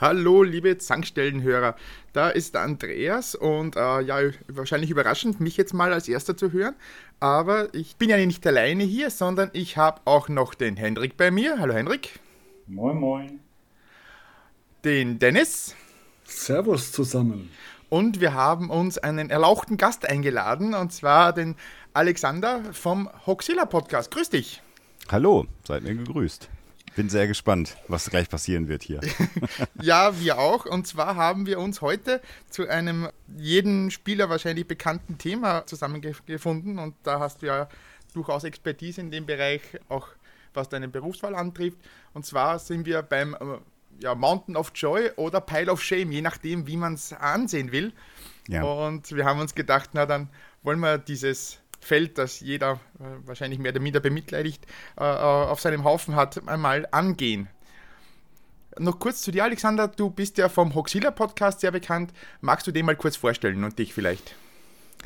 Hallo, liebe Zankstellenhörer. Da ist der Andreas und ja, wahrscheinlich überraschend, mich jetzt mal als Erster zu hören. Aber ich bin ja nicht alleine hier, sondern ich habe auch noch den Hendrik bei mir. Hallo, Hendrik. Moin, moin. Den Dennis. Servus zusammen. Und wir haben uns einen erlauchten Gast eingeladen, und zwar den Alexander vom Hoaxilla-Podcast. Grüß dich. Hallo, seid mir gegrüßt. Bin sehr gespannt, was gleich passieren wird hier. Ja, wir auch. Und zwar haben wir uns heute zu einem jedem Spieler wahrscheinlich bekannten Thema zusammengefunden. Und da hast du ja durchaus Expertise in dem Bereich, auch was deine Berufswahl antrifft. Und zwar sind wir beim Mountain of Joy oder Pile of Shame, je nachdem, wie man es ansehen will. Ja. Und wir haben uns gedacht, na dann wollen wir dieses Feld, das jeder wahrscheinlich mehr oder minder bemitleidigt auf seinem Haufen hat, einmal angehen. Noch kurz zu dir, Alexander. Du bist ja vom Hoaxilla-Podcast sehr bekannt. Magst du den mal kurz vorstellen und dich vielleicht?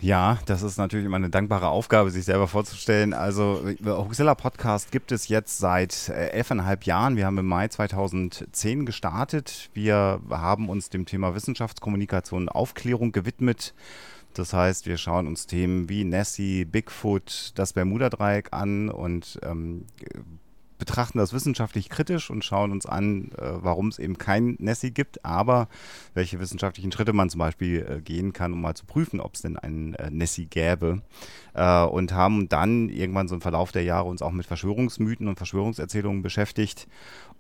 Ja, das ist natürlich immer eine dankbare Aufgabe, sich selber vorzustellen. Also Hoaxilla-Podcast gibt es jetzt seit 11,5 Jahren. Wir haben im Mai 2010 gestartet. Wir haben uns dem Thema Wissenschaftskommunikation und Aufklärung gewidmet. Das heißt, wir schauen uns Themen wie Nessie, Bigfoot, das Bermuda-Dreieck an und betrachten das wissenschaftlich kritisch und schauen uns an, warum es eben kein Nessie gibt, aber welche wissenschaftlichen Schritte man zum Beispiel gehen kann, um mal zu prüfen, ob es denn einen Nessie gäbe. Und haben dann irgendwann so im Verlauf der Jahre uns auch mit Verschwörungsmythen und Verschwörungserzählungen beschäftigt.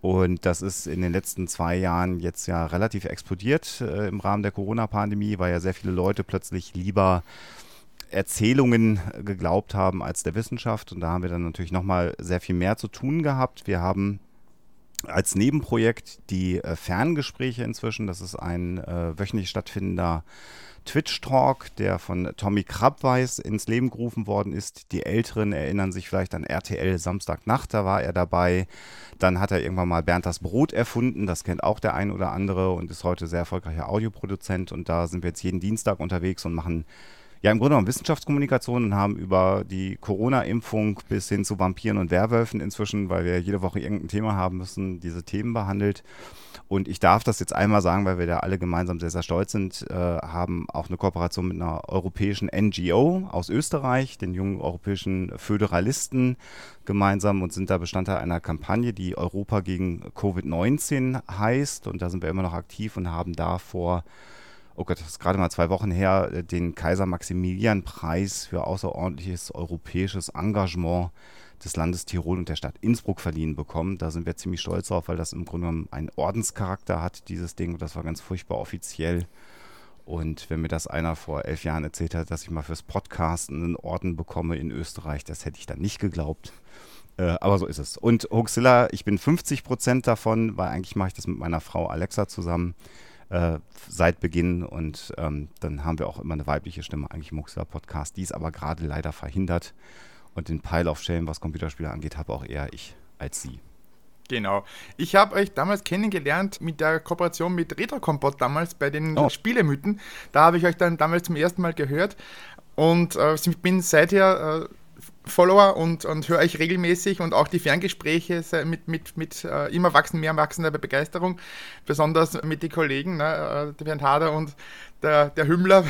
Und das ist in den letzten 2 Jahren jetzt ja relativ explodiert. Im Rahmen der Corona-Pandemie, weil ja sehr viele Leute plötzlich lieber Erzählungen geglaubt haben als der Wissenschaft. Und da haben wir dann natürlich nochmal sehr viel mehr zu tun gehabt. Wir haben als Nebenprojekt die Ferngespräche inzwischen. Das ist ein wöchentlich stattfindender Twitch-Talk, der von Tommy Krappweis ins Leben gerufen worden ist. Die Älteren erinnern sich vielleicht an RTL Samstagnacht, da war er dabei. Dann hat er irgendwann mal Bernd das Brot erfunden, das kennt auch der ein oder andere und ist heute sehr erfolgreicher Audioproduzent. Und da sind wir jetzt jeden Dienstag unterwegs und machen ja im Grunde genommen Wissenschaftskommunikation und haben über die Corona-Impfung bis hin zu Vampiren und Werwölfen inzwischen, weil wir jede Woche irgendein Thema haben müssen, diese Themen behandelt. Und ich darf das jetzt einmal sagen, weil wir da alle gemeinsam sehr, sehr stolz sind, haben auch eine Kooperation mit einer europäischen NGO aus Österreich, den Jungen Europäischen Föderalisten, gemeinsam und sind da Bestandteil einer Kampagne, die Europa gegen COVID-19 heißt. Und da sind wir immer noch aktiv und haben da vor, oh Gott, das ist gerade mal 2 Wochen her, den Kaiser-Maximilian-Preis für außerordentliches europäisches Engagement des Landes Tirol und der Stadt Innsbruck verliehen bekommen. Da sind wir ziemlich stolz drauf, weil das im Grunde genommen einen Ordenscharakter hat, dieses Ding. Das war ganz furchtbar offiziell. Und wenn mir das einer vor 11 Jahren erzählt hat, dass ich mal fürs Podcasten einen Orden bekomme in Österreich, das hätte ich dann nicht geglaubt. Aber so ist es. Und Hoaxilla, ich bin 50% davon, weil eigentlich mache ich das mit meiner Frau Alexa zusammen. Seit Beginn und dann haben wir auch immer eine weibliche Stimme eigentlich im Hoaxilla-Podcast. Die ist aber gerade leider verhindert und den Pile of Shame, was Computerspiele angeht, habe auch eher ich als sie. Genau. Ich habe euch damals kennengelernt mit der Kooperation mit Retrokompott damals bei den Spielemythen. Da habe ich euch dann damals zum ersten Mal gehört und ich bin seither Follower und höre ich regelmäßig und auch die Ferngespräche mit immer wachsender Begeisterung, besonders mit den Kollegen, ne, der Bernd Harder und der Hümmler.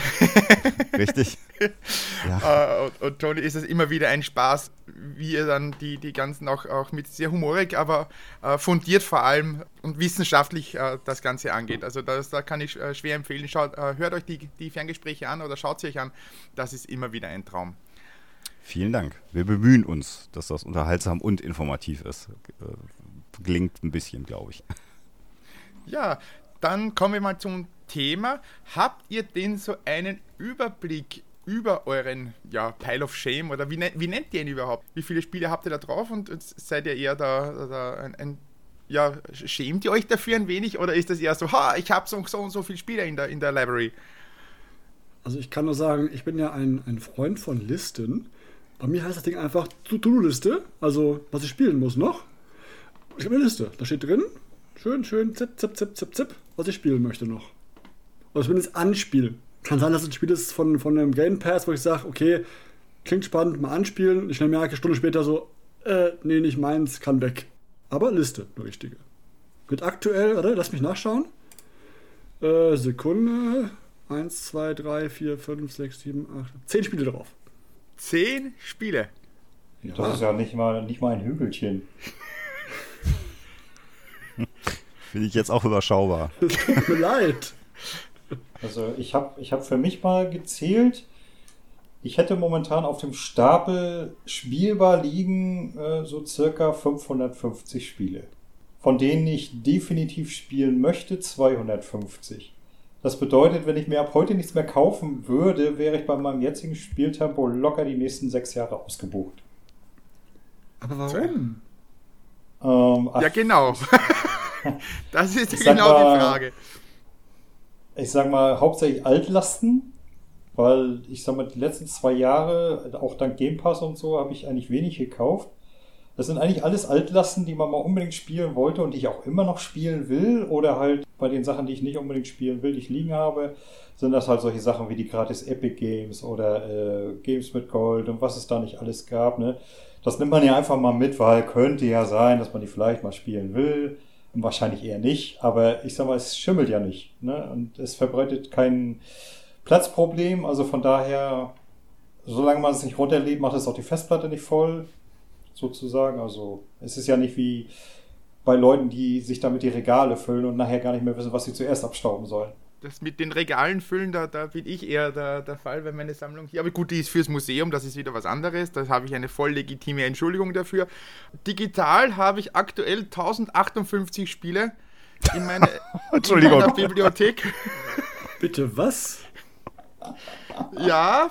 Richtig. Ja. Und Toni, ist es immer wieder ein Spaß, wie ihr dann die ganzen auch mit sehr humorig, aber fundiert vor allem und wissenschaftlich das Ganze angeht. Also da kann ich schwer empfehlen, hört euch die Ferngespräche an oder schaut sie euch an, das ist immer wieder ein Traum. Vielen Dank. Wir bemühen uns, dass das unterhaltsam und informativ ist. Klingt ein bisschen, glaube ich. Ja, dann kommen wir mal zum Thema. Habt ihr denn so einen Überblick über euren Pile of Shame oder wie nennt ihr ihn überhaupt? Wie viele Spiele habt ihr da drauf und seid ihr eher schämt ihr euch dafür ein wenig oder ist das eher so, ich habe so und so viele Spiele in der Library? Also ich kann nur sagen, ich bin ja ein Freund von Listen. Bei mir heißt das Ding einfach To-Do-Liste, also was ich spielen muss noch. Ich habe eine Liste, da steht drin, schön, zip, was ich spielen möchte noch. Oder zumindest anspielen. Kann sein, dass es ein Spiel ist von einem Game Pass, wo ich sage, okay, klingt spannend, mal anspielen. Ich merke eine Stunde später so, nee, nicht meins, kann weg. Aber Liste, eine richtige. Wird aktuell, oder? Lass mich nachschauen. Sekunde. 1, 2, 3, 4, 5, 6, 7, 8, 10 Spiele drauf. 10 Spiele? Ja. Das ist ja nicht mal ein Hügelchen. Finde ich jetzt auch überschaubar. Das tut mir leid. Also ich hab für mich mal gezählt, ich hätte momentan auf dem Stapel spielbar liegen so circa 550 Spiele. Von denen ich definitiv spielen möchte, 250. Das bedeutet, wenn ich mir ab heute nichts mehr kaufen würde, wäre ich bei meinem jetzigen Spieltempo locker die nächsten 6 Jahre ausgebucht. Aber warum? Ja, genau. Das ist genau die Frage. Ich sag mal, hauptsächlich Altlasten, weil ich sag mal, die letzten 2 Jahre, auch dank Game Pass und so, habe ich eigentlich wenig gekauft. Das sind eigentlich alles Altlasten, die man mal unbedingt spielen wollte und die ich auch immer noch spielen will. Oder halt bei den Sachen, die ich nicht unbedingt spielen will, die ich liegen habe, sind das halt solche Sachen wie die gratis Epic Games oder Games mit Gold und was es da nicht alles gab. Ne? Das nimmt man ja einfach mal mit, weil könnte ja sein, dass man die vielleicht mal spielen will. Und wahrscheinlich eher nicht, aber ich sag mal, es schimmelt ja nicht. Ne? Und es verbreitet kein Platzproblem. Also von daher, solange man es nicht runterlädt, macht es auch die Festplatte nicht voll. Sozusagen, also es ist ja nicht wie bei Leuten, die sich damit die Regale füllen und nachher gar nicht mehr wissen, was sie zuerst abstauben sollen. Das mit den Regalen füllen, da bin ich eher der Fall, weil meine Sammlung hier, aber gut, die ist fürs Museum, das ist wieder was anderes, da habe ich eine voll legitime Entschuldigung dafür. Digital habe ich aktuell 1058 Spiele in meiner Bibliothek. Bitte was? Ja,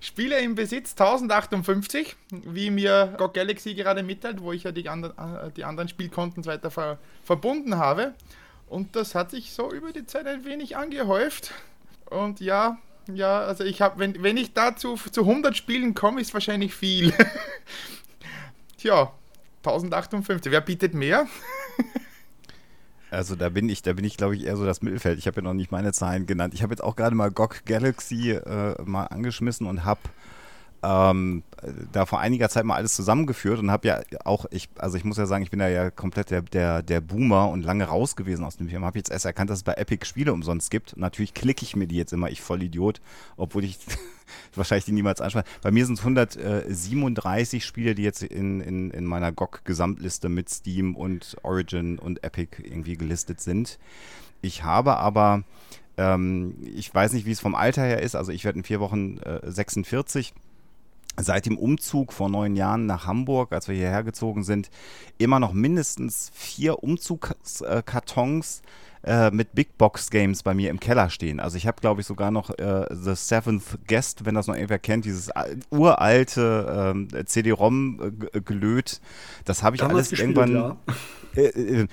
Spiele im Besitz 1058, wie mir GOG Galaxy gerade mitteilt, wo ich ja die anderen Spielkonten weiter verbunden habe. Und das hat sich so über die Zeit ein wenig angehäuft. Und ja, also ich habe, wenn ich dazu zu 100 Spielen komme, ist wahrscheinlich viel. Tja, 1058, wer bietet mehr? Also da bin ich glaube ich eher so das Mittelfeld. Ich habe ja noch nicht meine Zahlen genannt. Ich habe jetzt auch gerade mal GOG Galaxy mal angeschmissen und habe da vor einiger Zeit mal alles zusammengeführt und habe ja auch, ich muss ja sagen, ich bin da ja komplett der Boomer und lange raus gewesen aus dem Film. Habe jetzt erst erkannt, dass es bei Epic Spiele umsonst gibt. Und natürlich klicke ich mir die jetzt immer, ich Vollidiot, obwohl ich wahrscheinlich die niemals anspreche. Bei mir sind es 137 Spiele, die jetzt in meiner GOG-Gesamtliste mit Steam und Origin und Epic irgendwie gelistet sind. Ich habe aber, ich weiß nicht, wie es vom Alter her ist, also ich werde in 4 Wochen 46. Seit dem Umzug vor 9 Jahren nach Hamburg, als wir hierher gezogen sind, immer noch mindestens 4 Umzugskartons mit Big Box Games bei mir im Keller stehen. Also ich habe, glaube ich, sogar noch The Seventh Guest, wenn das noch irgendwer kennt, dieses uralte CD-ROM gelöt. Das habe ich damals alles gespielt, irgendwann... Ja.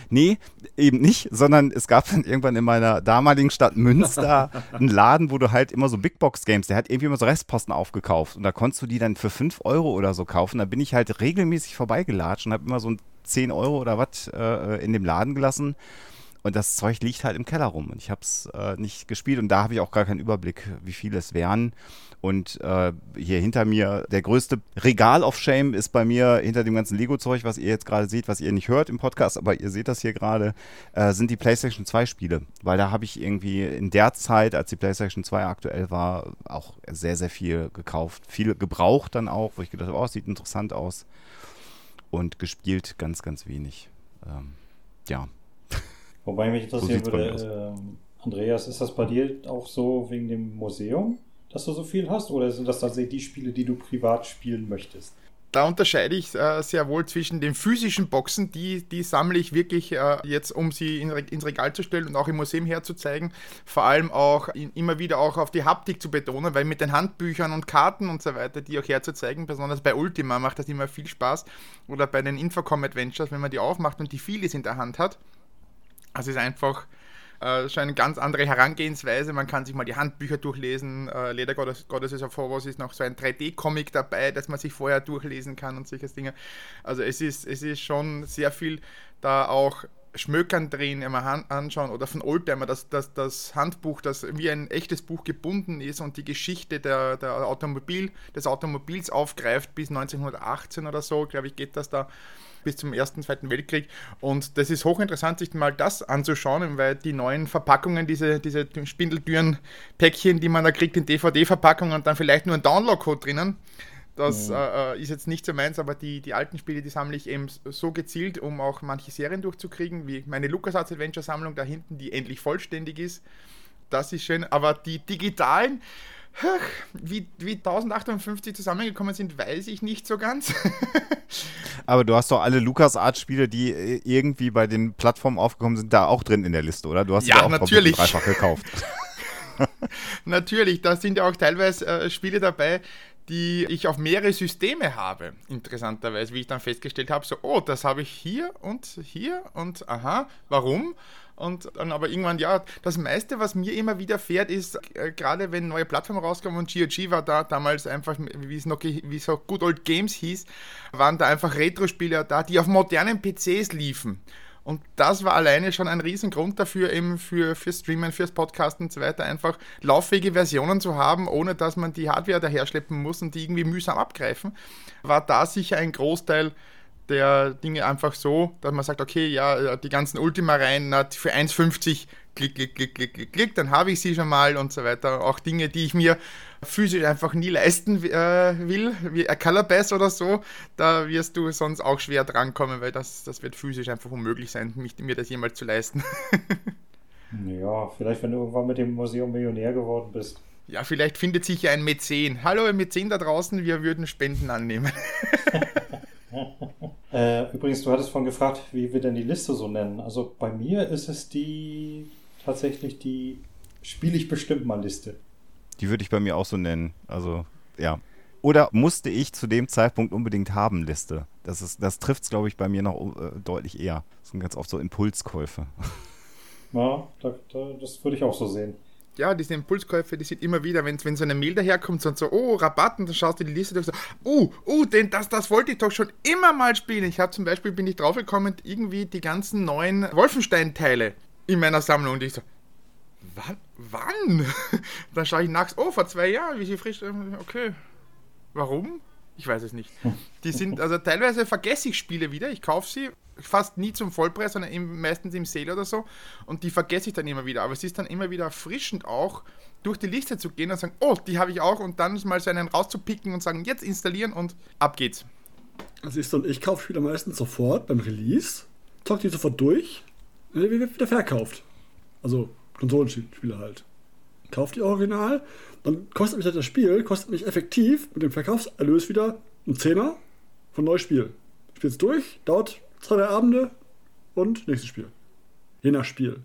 Nee, eben nicht, sondern es gab dann irgendwann in meiner damaligen Stadt Münster einen Laden, wo du halt immer so Big Box Games, der hat irgendwie immer so Restposten aufgekauft und da konntest du die dann für 5 Euro oder so kaufen. Da bin ich halt regelmäßig vorbeigelatscht und habe immer so ein 10 Euro oder was in dem Laden gelassen und das Zeug liegt halt im Keller rum und ich habe es nicht gespielt und da habe ich auch gar keinen Überblick, wie viele es wären. Und hier hinter mir, der größte Regal of Shame ist bei mir hinter dem ganzen Lego-Zeug, was ihr jetzt gerade seht, was ihr nicht hört im Podcast, aber ihr seht das hier gerade, sind die PlayStation 2-Spiele. Weil da habe ich irgendwie in der Zeit, als die PlayStation 2 aktuell war, auch sehr, sehr viel gekauft. Viel gebraucht dann auch, wo ich gedacht habe, oh, sieht interessant aus. Und gespielt ganz, ganz wenig. Ja. Wobei mich interessieren würde, Andreas, ist das bei dir auch so wegen dem Museum, dass du so viel hast? Oder sind das tatsächlich die Spiele, die du privat spielen möchtest? Da unterscheide ich sehr wohl zwischen den physischen Boxen, die sammle ich wirklich jetzt, um sie ins Regal zu stellen und auch im Museum herzuzeigen, vor allem auch immer wieder auch auf die Haptik zu betonen, weil mit den Handbüchern und Karten und so weiter, die auch herzuzeigen, besonders bei Ultima macht das immer viel Spaß, oder bei den Infocom-Adventures, wenn man die aufmacht und die vieles in der Hand hat. Also es ist einfach... schon eine ganz andere Herangehensweise. Man kann sich mal die Handbücher durchlesen. Leder Goddesses of Horus ist noch so ein 3D-Comic dabei, dass man sich vorher durchlesen kann und solche Dinge. Also es ist schon sehr viel da auch Schmökerndrehen immer anschauen oder von Oldtimer, das Handbuch, das wie ein echtes Buch gebunden ist und die Geschichte des Automobils aufgreift bis 1918 oder so, glaube ich, geht das da bis zum Ersten, Zweiten Weltkrieg. Und das ist hochinteressant, sich mal das anzuschauen, weil die neuen Verpackungen, diese Spindeltüren-Päckchen, die man da kriegt in DVD-Verpackungen und dann vielleicht nur ein Download-Code drinnen, das ist jetzt nicht so meins, aber die alten Spiele, die sammle ich eben so gezielt, um auch manche Serien durchzukriegen, wie meine LucasArts Adventure Sammlung da hinten, die endlich vollständig ist. Das ist schön, aber die digitalen, wie 1058 zusammengekommen sind, weiß ich nicht so ganz. Aber du hast doch alle LucasArts-Spiele, die irgendwie bei den Plattformen aufgekommen sind, da auch drin in der Liste, oder? Du hast ja auch natürlich dreifach gekauft. Natürlich, da sind ja auch teilweise Spiele dabei, die ich auf mehrere Systeme habe, interessanterweise, wie ich dann festgestellt habe, so, oh, das habe ich hier und aha, warum? Und dann aber irgendwann, ja, das meiste, was mir immer widerfährt, ist, gerade wenn neue Plattformen rauskommen und GOG war da damals einfach, wie es auch Good Old Games hieß, waren da einfach Retro-Spiele da, die auf modernen PCs liefen. Und das war alleine schon ein Riesengrund dafür, eben für Streamen, fürs Podcasten und so weiter, einfach lauffähige Versionen zu haben, ohne dass man die Hardware daherschleppen muss und die irgendwie mühsam abgreifen, war da sicher ein Großteil der Dinge einfach so, dass man sagt, okay, ja, die ganzen Ultima-Reihen für 1,50 klick, dann habe ich sie schon mal und so weiter. Auch Dinge, die ich mir physisch einfach nie leisten will, wie ein Color Pass oder so, da wirst du sonst auch schwer drankommen, weil das wird physisch einfach unmöglich sein, mir das jemals zu leisten. Ja, vielleicht, wenn du irgendwann mit dem Museum Millionär geworden bist. Ja, vielleicht findet sich ja ein Mäzen. Hallo, ein Mäzen da draußen, wir würden Spenden annehmen. Übrigens, du hattest vorhin gefragt, wie wir denn die Liste so nennen. Also bei mir ist es die Spiele ich bestimmt mal Liste. Die würde ich bei mir auch so nennen. Also, ja. Oder musste ich zu dem Zeitpunkt unbedingt haben Liste. Das trifft es, glaube ich, bei mir noch deutlich eher. Das sind ganz oft so Impulskäufe. Ja, das würde ich auch so sehen. Ja, diese Impulskäufe, die sind immer wieder, wenn so eine Mail daherkommt und so, oh, Rabatt, und dann schaust du die Liste durch, so, denn das wollte ich doch schon immer mal spielen. Ich habe zum Beispiel, bin ich draufgekommen, irgendwie die ganzen neuen Wolfenstein-Teile in meiner Sammlung, und ich so, wann? Dann schaue ich nachts, oh, vor 2 Jahren, wie sie frisch, okay, warum? Ich weiß es nicht. Die sind, also teilweise vergesse ich Spiele wieder, ich kaufe sie fast nie zum Vollpreis, sondern meistens im Sale oder so und die vergesse ich dann immer wieder, aber es ist dann immer wieder erfrischend auch, durch die Liste zu gehen und sagen, oh, die habe ich auch und dann mal so einen rauszupicken und sagen, jetzt installieren und ab geht's. Also ich kaufe Spiele meistens sofort beim Release, zocke die sofort durch und die wird wieder verkauft. Also Konsolenspiele halt. Kauft die original, dann kostet mich das Spiel, kostet mich effektiv mit dem Verkaufserlös wieder einen Zehner von neues Spiel. Spiel's durch, dauert 2 Abende und nächstes Spiel. Je nach Spiel.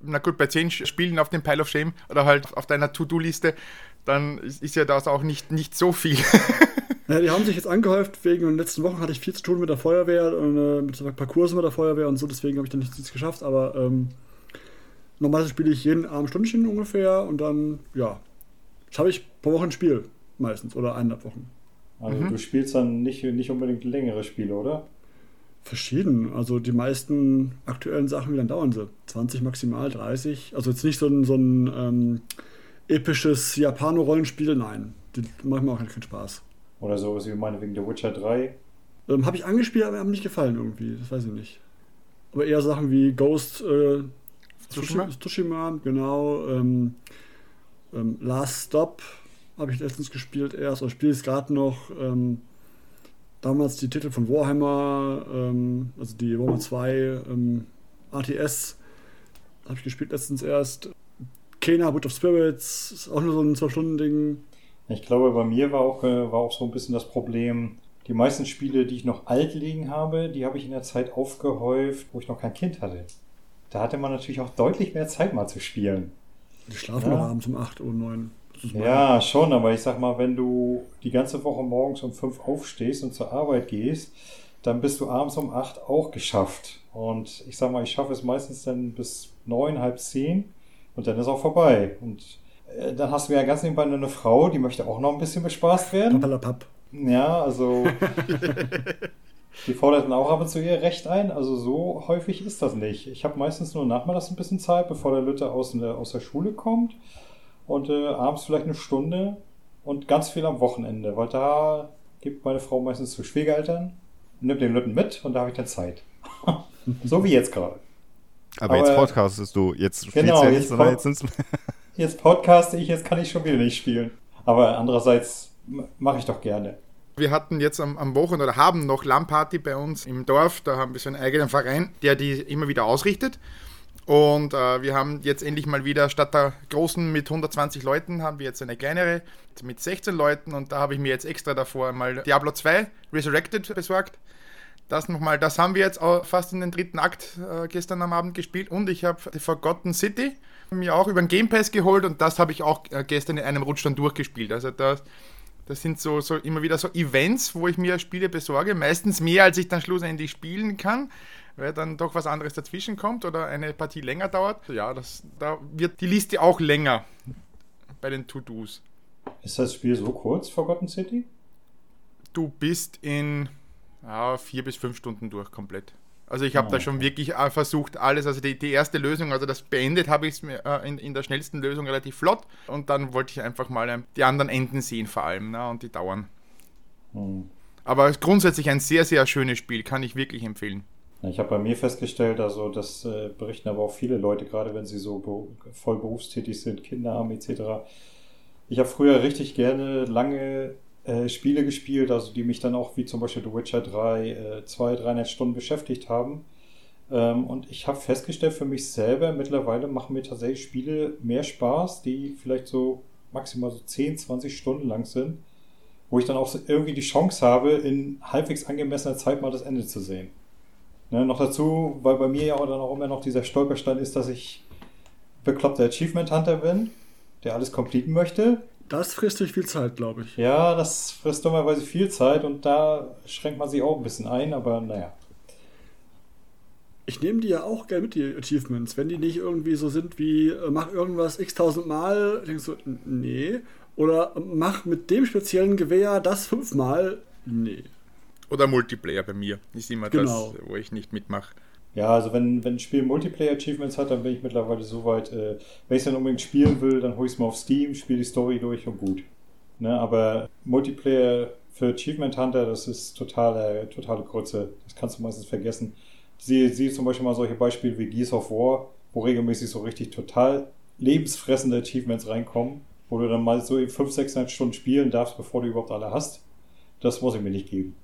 Na gut, bei 10 Spielen auf dem Pile of Shame oder halt auf deiner To-Do-Liste, dann ist ja das auch nicht so viel. Naja, die haben sich jetzt angehäuft, wegen den letzten Wochen hatte ich viel zu tun mit der Feuerwehr und mit so Parcours mit der Feuerwehr und so, deswegen habe ich dann nichts geschafft, aber normalerweise spiele ich jeden Abend Stündchen ungefähr und dann, ja, schaffe ich pro Woche ein Spiel meistens oder 1,5 Wochen. Also du spielst dann nicht unbedingt längere Spiele, oder? Verschieden. Also die meisten aktuellen Sachen, wie lange dauern sie? 20 maximal, 30. Also jetzt nicht so ein episches Japano-Rollenspiel, nein. Die machen mir auch keinen Spaß. Oder sowas wie meinetwegen The Witcher 3? Habe ich angespielt, aber haben nicht gefallen irgendwie. Das weiß ich nicht. Aber eher Sachen wie Ghost... Tsushima, genau. Last Stop habe ich letztens gespielt erst, oder spiele es gerade noch. Damals die Titel von Warhammer, also die Warhammer 2, RTS habe ich gespielt letztens erst. Kena, Boot of Spirits, ist auch nur so ein 2-Stunden-Ding. Ich glaube, bei mir war auch so ein bisschen das Problem, die meisten Spiele, die ich noch alt liegen habe, die habe ich in der Zeit aufgehäuft, wo ich noch kein Kind hatte. Da hatte man natürlich auch deutlich mehr Zeit mal zu spielen. Die schlafen noch abends um 8 Uhr, 9. Ja, schon, aber ich sag mal, wenn du die ganze Woche morgens um 5 aufstehst und zur Arbeit gehst, dann bist du abends um 8 auch geschafft. Und ich sag mal, ich schaffe es meistens dann bis 9, halb 10 und dann ist auch vorbei. Und dann hast du ja ganz nebenbei nur eine Frau, die möchte auch noch ein bisschen bespaßt werden. Papalapap. Ja, also... Die forderten auch aber zu ihr Recht ein, also so häufig ist das nicht. Ich habe meistens nur nachmittags ein bisschen Zeit, bevor der Lütte aus der Schule kommt und abends vielleicht eine Stunde und ganz viel am Wochenende, weil da gibt meine Frau meistens zu Schwiegereltern, nimmt den Lütten mit und da habe ich dann Zeit. So wie jetzt gerade. Aber jetzt podcastest du, jetzt spielst genau, ja nicht, sondern jetzt podcaste ich, jetzt kann ich schon wieder nicht spielen. Aber andererseits mache ich doch gerne. Wir hatten jetzt am Wochenende oder haben noch Lammparty bei uns im Dorf. Da haben wir so einen eigenen Verein, der die immer wieder ausrichtet. Und wir haben jetzt endlich mal wieder statt der großen mit 120 Leuten haben wir jetzt eine kleinere mit 16 Leuten. Und da habe ich mir jetzt extra davor mal Diablo 2 Resurrected besorgt. Das nochmal, das haben wir jetzt auch fast in den dritten Akt gestern am Abend gespielt. Und ich habe The Forgotten City mir auch über den Game Pass geholt. Und das habe ich auch gestern in einem Rutsch dann durchgespielt. Also das sind so immer wieder so Events, wo ich mir Spiele besorge. Meistens mehr, als ich dann schlussendlich spielen kann, weil dann doch was anderes dazwischen kommt oder eine Partie länger dauert. Ja, da wird die Liste auch länger bei den To-Dos. Ist das Spiel so kurz, Forgotten City? Du bist in 4 bis 5 Stunden durch komplett. Also ich habe da schon wirklich versucht alles, also die erste Lösung, also das beendet habe ich in der schnellsten Lösung relativ flott und dann wollte ich einfach mal die anderen Enden sehen vor allem, ne, und die dauern. Hm. Aber grundsätzlich ein sehr, sehr schönes Spiel, kann ich wirklich empfehlen. Ich habe bei mir festgestellt, also das berichten aber auch viele Leute, gerade wenn sie so voll berufstätig sind, Kinder haben etc. Ich habe früher richtig gerne lange Spiele gespielt, also die mich dann auch wie zum Beispiel The Witcher 3 200-300 Stunden beschäftigt haben. Und ich habe festgestellt für mich selber, mittlerweile machen mir tatsächlich Spiele mehr Spaß, die vielleicht so maximal so 10, 20 Stunden lang sind, wo ich dann auch irgendwie die Chance habe, in halbwegs angemessener Zeit mal das Ende zu sehen. Ne, noch dazu, weil bei mir ja auch dann auch immer noch dieser Stolperstein ist, dass ich bekloppter Achievement Hunter bin, der alles completen möchte. Das frisst durch viel Zeit, glaube ich. Ja, das frisst dummerweise viel Zeit und da schränkt man sich auch ein bisschen ein, aber naja. Ich nehme die ja auch gerne mit, die Achievements, wenn die nicht irgendwie so sind wie mach irgendwas x-tausend Mal, denkst du, nee. Oder mach mit dem speziellen Gewehr das 5-mal, nee. Oder Multiplayer bei mir, ist immer genau das, wo ich nicht mitmache. Ja, also wenn ein Spiel Multiplayer-Achievements hat, dann bin ich mittlerweile so weit, wenn ich es dann unbedingt spielen will, dann hole ich es mal auf Steam, spiele die Story durch und gut. Ne, aber Multiplayer für Achievement Hunter, das ist totale Grütze. Das kannst du meistens vergessen. Sieh zum Beispiel mal solche Beispiele wie Gears of War, wo regelmäßig so richtig total lebensfressende Achievements reinkommen, wo du dann mal so 5, 6, 9 Stunden spielen darfst, bevor du überhaupt alle hast. Das muss ich mir nicht geben.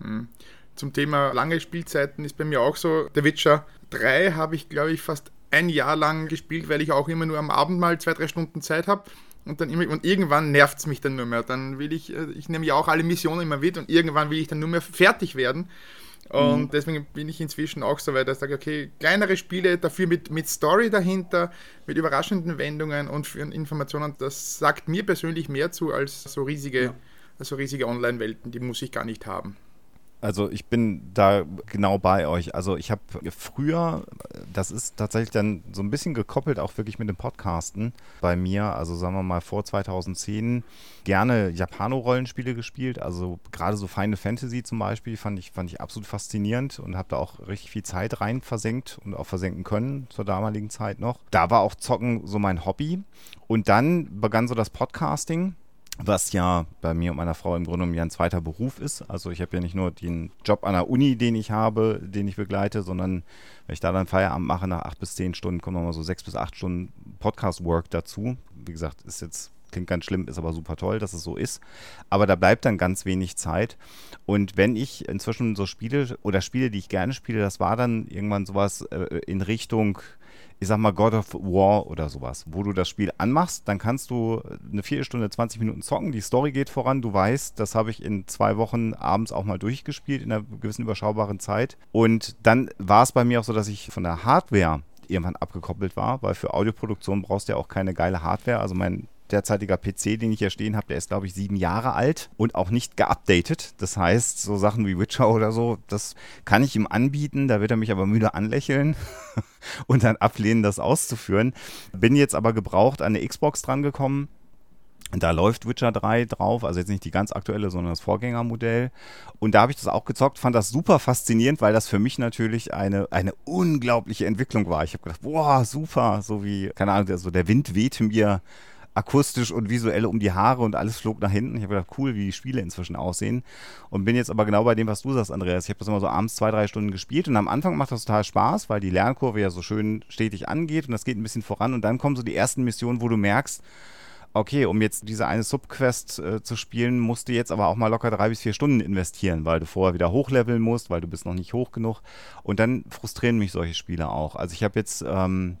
Hm. Zum Thema lange Spielzeiten ist bei mir auch so, The Witcher 3 habe ich, glaube ich, fast ein Jahr lang gespielt, weil ich auch immer nur am Abend mal 2, 3 Stunden Zeit habe und irgendwann nervt es mich dann nur mehr. Dann will ich nehme ja auch alle Missionen immer mit und irgendwann will ich dann nur mehr fertig werden. Und deswegen bin ich inzwischen auch so weit, dass ich sage, okay, kleinere Spiele, dafür mit Story dahinter, mit überraschenden Wendungen und für Informationen, das sagt mir persönlich mehr zu als so riesige Online-Welten, die muss ich gar nicht haben. Also ich bin da genau bei euch. Also ich habe früher, das ist tatsächlich dann so ein bisschen gekoppelt auch wirklich mit dem Podcasten bei mir, also sagen wir mal vor 2010, gerne Japano-Rollenspiele gespielt. Also gerade so Final Fantasy zum Beispiel fand ich absolut faszinierend und habe da auch richtig viel Zeit rein versenkt und auch versenken können zur damaligen Zeit noch. Da war auch Zocken so mein Hobby und dann begann so das Podcasting, was ja bei mir und meiner Frau im Grunde genommen ja ein zweiter Beruf ist. Also ich habe ja nicht nur den Job an der Uni, den ich habe, den ich begleite, sondern wenn ich da dann Feierabend mache, nach 8 bis 10 Stunden kommen nochmal so 6 bis 8 Stunden Podcast-Work dazu. Wie gesagt, ist jetzt, klingt ganz schlimm, ist aber super toll, dass es so ist. Aber da bleibt dann ganz wenig Zeit. Und wenn ich inzwischen so Spiele, die ich gerne spiele, das war dann irgendwann sowas in Richtung, ich sag mal, God of War oder sowas, wo du das Spiel anmachst, dann kannst du eine Viertelstunde, 20 Minuten zocken, die Story geht voran, du weißt, das habe ich in 2 Wochen abends auch mal durchgespielt, in einer gewissen überschaubaren Zeit. Und dann war es bei mir auch so, dass ich von der Hardware irgendwann abgekoppelt war, weil für Audioproduktion brauchst du ja auch keine geile Hardware. Also mein derzeitiger PC, den ich hier stehen habe, der ist, glaube ich, 7 Jahre alt und auch nicht geupdatet. Das heißt, so Sachen wie Witcher oder so, das kann ich ihm anbieten, da wird er mich aber müde anlächeln und dann ablehnen, das auszuführen. Bin jetzt aber gebraucht an eine Xbox dran gekommen. Da läuft Witcher 3 drauf, also jetzt nicht die ganz aktuelle, sondern das Vorgängermodell. Und da habe ich das auch gezockt, fand das super faszinierend, weil das für mich natürlich eine unglaubliche Entwicklung war. Ich habe gedacht, boah, super, so wie, keine Ahnung, also der Wind wehte mir akustisch und visuell um die Haare und alles flog nach hinten. Ich habe gedacht, cool, wie die Spiele inzwischen aussehen. Und bin jetzt aber genau bei dem, was du sagst, Andreas. Ich habe das immer so abends 2-3 Stunden gespielt und am Anfang macht das total Spaß, weil die Lernkurve ja so schön stetig angeht und das geht ein bisschen voran. Und dann kommen so die ersten Missionen, wo du merkst, okay, um jetzt diese eine Subquest zu spielen, musst du jetzt aber auch mal locker 3 bis 4 Stunden investieren, weil du vorher wieder hochleveln musst, weil du bist noch nicht hoch genug. Und dann frustrieren mich solche Spiele auch. Also ich habe jetzt, und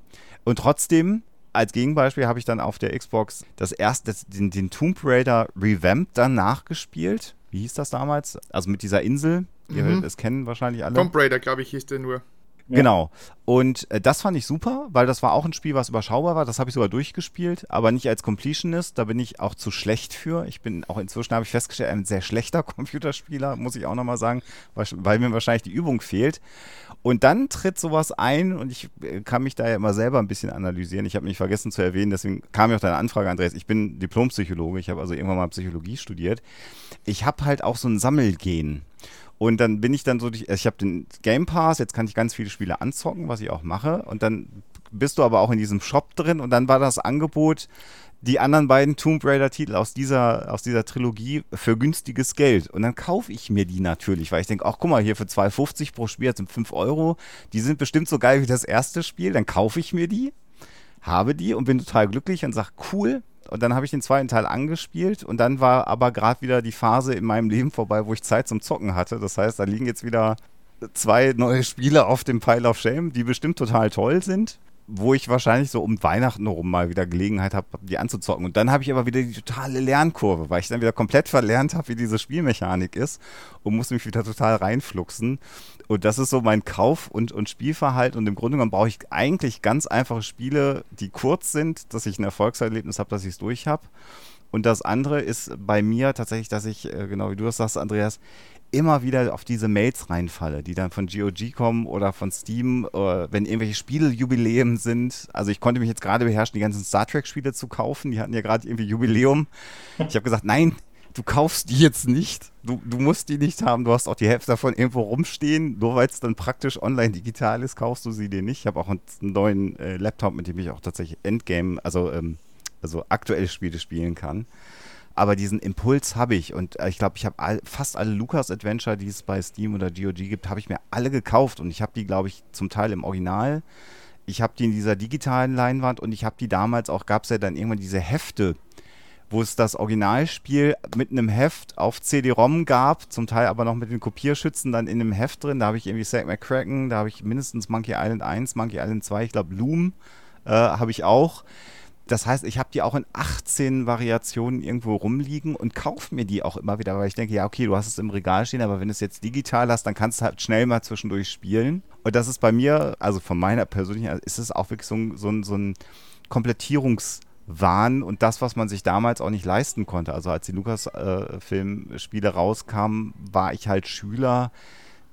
trotzdem, als Gegenbeispiel habe ich dann auf der Xbox den Tomb Raider Revamped dann nachgespielt. Wie hieß das damals? Also mit dieser Insel, ihr werdet es kennen wahrscheinlich alle. Tomb Raider, glaube ich, hieß der nur. Ja. Genau. Und das fand ich super, weil das war auch ein Spiel, was überschaubar war. Das habe ich sogar durchgespielt, aber nicht als Completionist. Da bin ich auch zu schlecht für. Ich bin auch inzwischen, habe ich festgestellt, ein sehr schlechter Computerspieler, muss ich auch nochmal sagen, weil mir wahrscheinlich die Übung fehlt. Und dann tritt sowas ein und ich kann mich da ja immer selber ein bisschen analysieren. Ich habe mich vergessen zu erwähnen, deswegen kam ja auch deine Anfrage, Andreas. Ich bin Diplompsychologe, ich habe also irgendwann mal Psychologie studiert. Ich habe halt auch so ein Sammelgen. Und dann bin ich dann so, ich habe den Game Pass, jetzt kann ich ganz viele Spiele anzocken, was ich auch mache. Und dann bist du aber auch in diesem Shop drin und dann war das Angebot, die anderen beiden Tomb Raider-Titel aus dieser Trilogie für günstiges Geld. Und dann kaufe ich mir die natürlich, weil ich denke, ach guck mal, hier für 2,50 pro Spiel, jetzt sind 5 Euro, die sind bestimmt so geil wie das erste Spiel, dann kaufe ich mir die, habe die und bin total glücklich und sage, cool. Und dann habe ich den zweiten Teil angespielt und dann war aber gerade wieder die Phase in meinem Leben vorbei, wo ich Zeit zum Zocken hatte. Das heißt, da liegen jetzt wieder 2 neue Spiele auf dem Pile of Shame, die bestimmt total toll sind, wo ich wahrscheinlich so um Weihnachten herum mal wieder Gelegenheit habe, die anzuzocken. Und dann habe ich aber wieder die totale Lernkurve, weil ich dann wieder komplett verlernt habe, wie diese Spielmechanik ist und muss mich wieder total reinfluchsen. Und das ist so mein Kauf- und Spielverhalten. Und im Grunde genommen brauche ich eigentlich ganz einfache Spiele, die kurz sind, dass ich ein Erfolgserlebnis habe, dass ich es durch habe. Und das andere ist bei mir tatsächlich, dass ich, genau wie du das sagst, Andreas, immer wieder auf diese Mails reinfalle, die dann von GOG kommen oder von Steam, wenn irgendwelche Spielejubiläen sind. Also ich konnte mich jetzt gerade beherrschen, die ganzen Star Trek-Spiele zu kaufen. Die hatten ja gerade irgendwie Jubiläum. Ich habe gesagt, nein, du kaufst die jetzt nicht. Du musst die nicht haben. Du hast auch die Hälfte davon irgendwo rumstehen. Nur weil es dann praktisch online digital ist, kaufst du sie dir nicht. Ich habe auch einen neuen Laptop, mit dem ich auch tatsächlich Endgame, also aktuelle Spiele spielen kann. Aber diesen Impuls habe ich und ich glaube, ich habe fast alle LucasAdventure, die es bei Steam oder GOG gibt, habe ich mir alle gekauft und ich habe die, glaube ich, zum Teil im Original. Ich habe die in dieser digitalen Leinwand und ich habe die damals auch, gab es ja dann irgendwann diese Hefte, wo es das Originalspiel mit einem Heft auf CD-ROM gab, zum Teil aber noch mit den Kopierschützen dann in einem Heft drin. Da habe ich irgendwie Zack McCracken, da habe ich mindestens Monkey Island 1, Monkey Island 2, ich glaube Loom habe ich auch. Das heißt, ich habe die auch in 18 Variationen irgendwo rumliegen und kaufe mir die auch immer wieder, weil ich denke, ja okay, du hast es im Regal stehen, aber wenn du es jetzt digital hast, dann kannst du halt schnell mal zwischendurch spielen. Und das ist bei mir, also von meiner persönlichen, ist es auch wirklich so ein Komplettierungswahn und das, was man sich damals auch nicht leisten konnte. Also als die Lucas-Filmspiele rauskamen, war ich halt Schüler.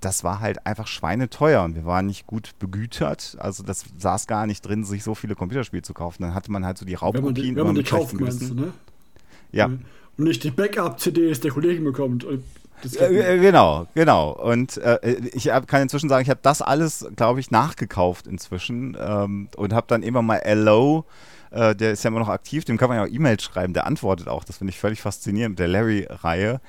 Das war halt einfach schweineteuer und wir waren nicht gut begütert. Also das saß gar nicht drin, sich so viele Computerspiele zu kaufen. Dann hatte man halt so die Raubkopien. Wenn man die kauft, meinst du, ne? Ja. Und nicht die Backup-CDs der Kollegen bekommt. Das genau. Und kann inzwischen sagen, ich habe das alles, glaube ich, nachgekauft inzwischen und habe dann immer mal Hello, der ist ja immer noch aktiv, dem kann man ja auch E-Mails schreiben, der antwortet auch. Das finde ich völlig faszinierend mit der Larry-Reihe.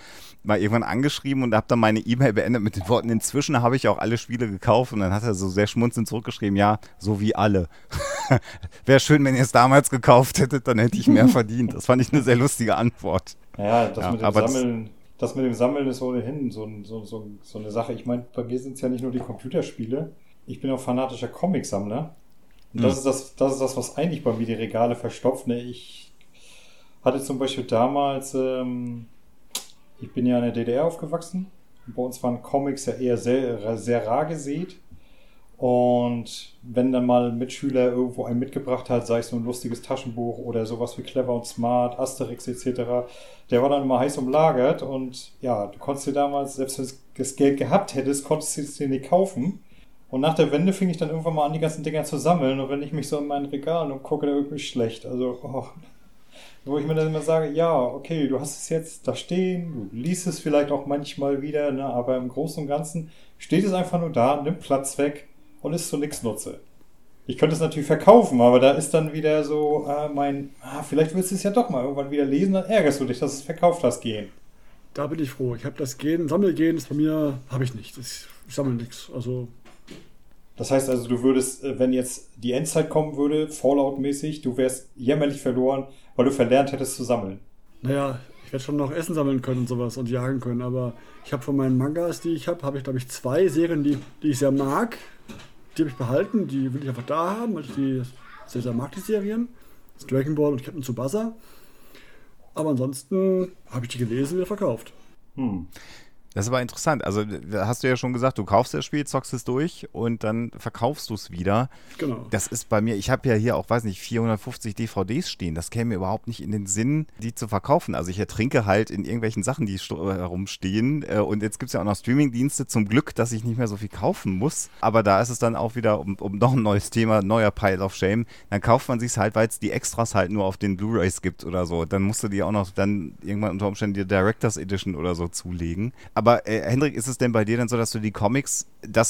Mal irgendwann angeschrieben und habe dann meine E-Mail beendet mit den Worten, inzwischen habe ich auch alle Spiele gekauft und dann hat er so sehr schmunzelnd zurückgeschrieben, ja, so wie alle. Wäre schön, wenn ihr es damals gekauft hättet, dann hätte ich mehr verdient. Das fand ich eine sehr lustige Antwort. Ja, das mit dem Sammeln ist ohnehin so eine Sache. Ich meine, bei mir sind es ja nicht nur die Computerspiele. Ich bin auch fanatischer Comicsammler. Und das ist das, was eigentlich bei mir die Regale verstopft. Ne? Ich hatte zum Beispiel damals... Ich bin ja in der DDR aufgewachsen. Bei uns waren Comics ja eher sehr, sehr rar gesät. Und wenn dann mal ein Mitschüler irgendwo einen mitgebracht hat, sei es nur ein lustiges Taschenbuch oder sowas wie Clever und Smart, Asterix etc., der war dann immer heiß umlagert. Und ja, du konntest dir damals, selbst wenn du das Geld gehabt hättest, konntest du es dir nicht kaufen. Und nach der Wende fing ich dann irgendwann mal an, die ganzen Dinger zu sammeln. Und wenn ich mich so in meinen Regalen umgucke, dann irgendwie schlecht. Also, Wo ich mir dann immer sage, ja, okay, du hast es jetzt da stehen, du liest es vielleicht auch manchmal wieder, ne, aber im Großen und Ganzen steht es einfach nur da, nimmt Platz weg und ist zu nichts Nutze. Ich könnte es natürlich verkaufen, aber da ist dann wieder so vielleicht willst du es ja doch mal irgendwann wieder lesen, dann ärgerst du dich, dass du es verkauft hast, gehen. Da bin ich froh. Ich habe das Gen, Sammelgen ist bei mir, habe ich nicht. Ich sammle nichts. Also. Das heißt also, du würdest, wenn jetzt die Endzeit kommen würde, Fallout-mäßig, du wärst jämmerlich verloren, weil du verlernt hättest zu sammeln. Naja, ich werde schon noch Essen sammeln können und sowas und jagen können, aber ich habe von meinen Mangas, die ich habe, glaube ich, 2 Serien, die ich sehr mag. Die habe ich behalten, die will ich einfach da haben, weil ich die sehr mag, die Serien. Das Dragon Ball und Captain Tsubasa. Aber ansonsten habe ich die gelesen und wieder verkauft. Das ist aber interessant. Also hast du ja schon gesagt, du kaufst das Spiel, zockst es durch und dann verkaufst du es wieder. Genau. Das ist bei mir, ich habe ja hier auch, 450 DVDs stehen. Das käme mir überhaupt nicht in den Sinn, die zu verkaufen. Also ich ertrinke halt in irgendwelchen Sachen, die herumstehen. Und jetzt gibt es ja auch noch Streamingdienste, zum Glück, dass ich nicht mehr so viel kaufen muss. Aber da ist es dann auch wieder, um noch ein neues Thema, neuer Pile of Shame, dann kauft man sich halt, weil es die Extras halt nur auf den Blu-Rays gibt oder so. Dann musst du dir auch noch dann irgendwann unter Umständen die Directors Edition oder so zulegen. Aber Hendrik, ist es denn bei dir dann so, dass du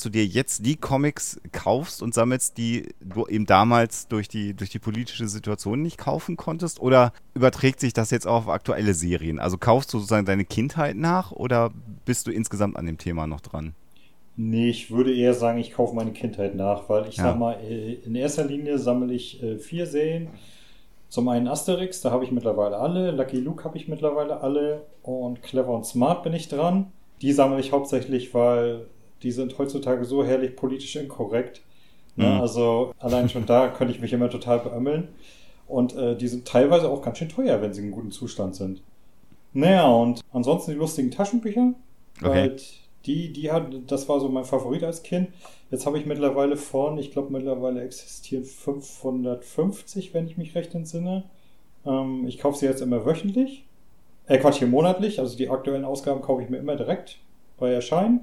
dir jetzt die Comics kaufst und sammelst, die du eben damals durch die politische Situation nicht kaufen konntest? Oder überträgt sich das jetzt auch auf aktuelle Serien? Also kaufst du sozusagen deine Kindheit nach oder bist du insgesamt an dem Thema noch dran? Nee, ich würde eher sagen, ich kaufe meine Kindheit nach, weil ich sag mal, in erster Linie sammle ich 4 Serien. Zum einen Asterix, da habe ich mittlerweile alle. Lucky Luke habe ich mittlerweile alle. Und Clever und Smart bin ich dran. Die sammle ich hauptsächlich, weil die sind heutzutage so herrlich politisch inkorrekt. Mhm. Ne? Also allein schon da könnte ich mich immer total beömmeln. Und die sind teilweise auch ganz schön teuer, wenn sie in gutem Zustand sind. Naja, und ansonsten die lustigen Taschenbücher. Okay. Halt das war so mein Favorit als Kind. Jetzt habe ich mittlerweile mittlerweile existieren 550, wenn ich mich recht entsinne. Ich kaufe sie jetzt immer wöchentlich. Hier monatlich. Also die aktuellen Ausgaben kaufe ich mir immer direkt bei Erscheinen.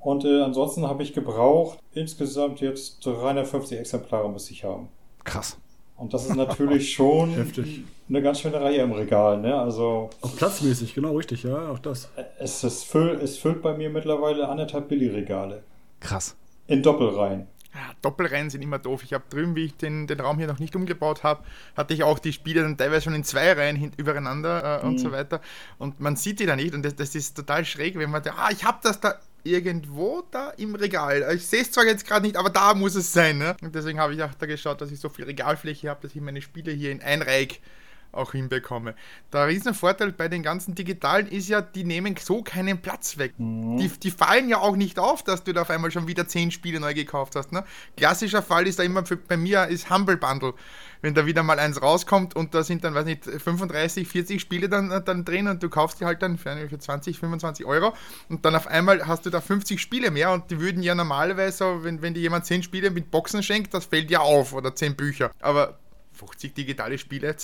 Und ansonsten habe ich gebraucht, insgesamt jetzt 350 Exemplare muss ich haben. Krass. Und das ist natürlich schon heftig. Eine ganz schöne Reihe im Regal, ne? Also auch platzmäßig, genau, richtig, ja, auch das. Es füllt bei mir mittlerweile 1,5 Billigregale. Krass. In Doppelreihen. Ja, Doppelreihen sind immer doof. Ich habe drüben, wie ich den Raum hier noch nicht umgebaut habe, hatte ich auch die Spiele dann teilweise schon in 2 Reihen übereinander und so weiter. Und man sieht die da nicht. Und das ist total schräg, wenn man denkt, ich habe das da irgendwo da im Regal. Ich sehe es zwar jetzt gerade nicht, aber da muss es sein. Ne? Und deswegen habe ich auch da geschaut, dass ich so viel Regalfläche habe, dass ich meine Spiele hier in ein Reich auch hinbekomme. Der Riesenvorteil bei den ganzen Digitalen ist ja, die nehmen so keinen Platz weg. Mhm. Die fallen ja auch nicht auf, dass du da auf einmal schon wieder 10 Spiele neu gekauft hast. Ne? Klassischer Fall ist da immer bei mir ist Humble Bundle. Wenn da wieder mal eins rauskommt und da sind dann, 35, 40 Spiele dann drin und du kaufst die halt dann für 20, 25 Euro und dann auf einmal hast du da 50 Spiele mehr und die würden ja normalerweise, wenn dir jemand 10 Spiele mit Boxen schenkt, das fällt ja auf oder 10 Bücher. Aber 50 digitale Spiele,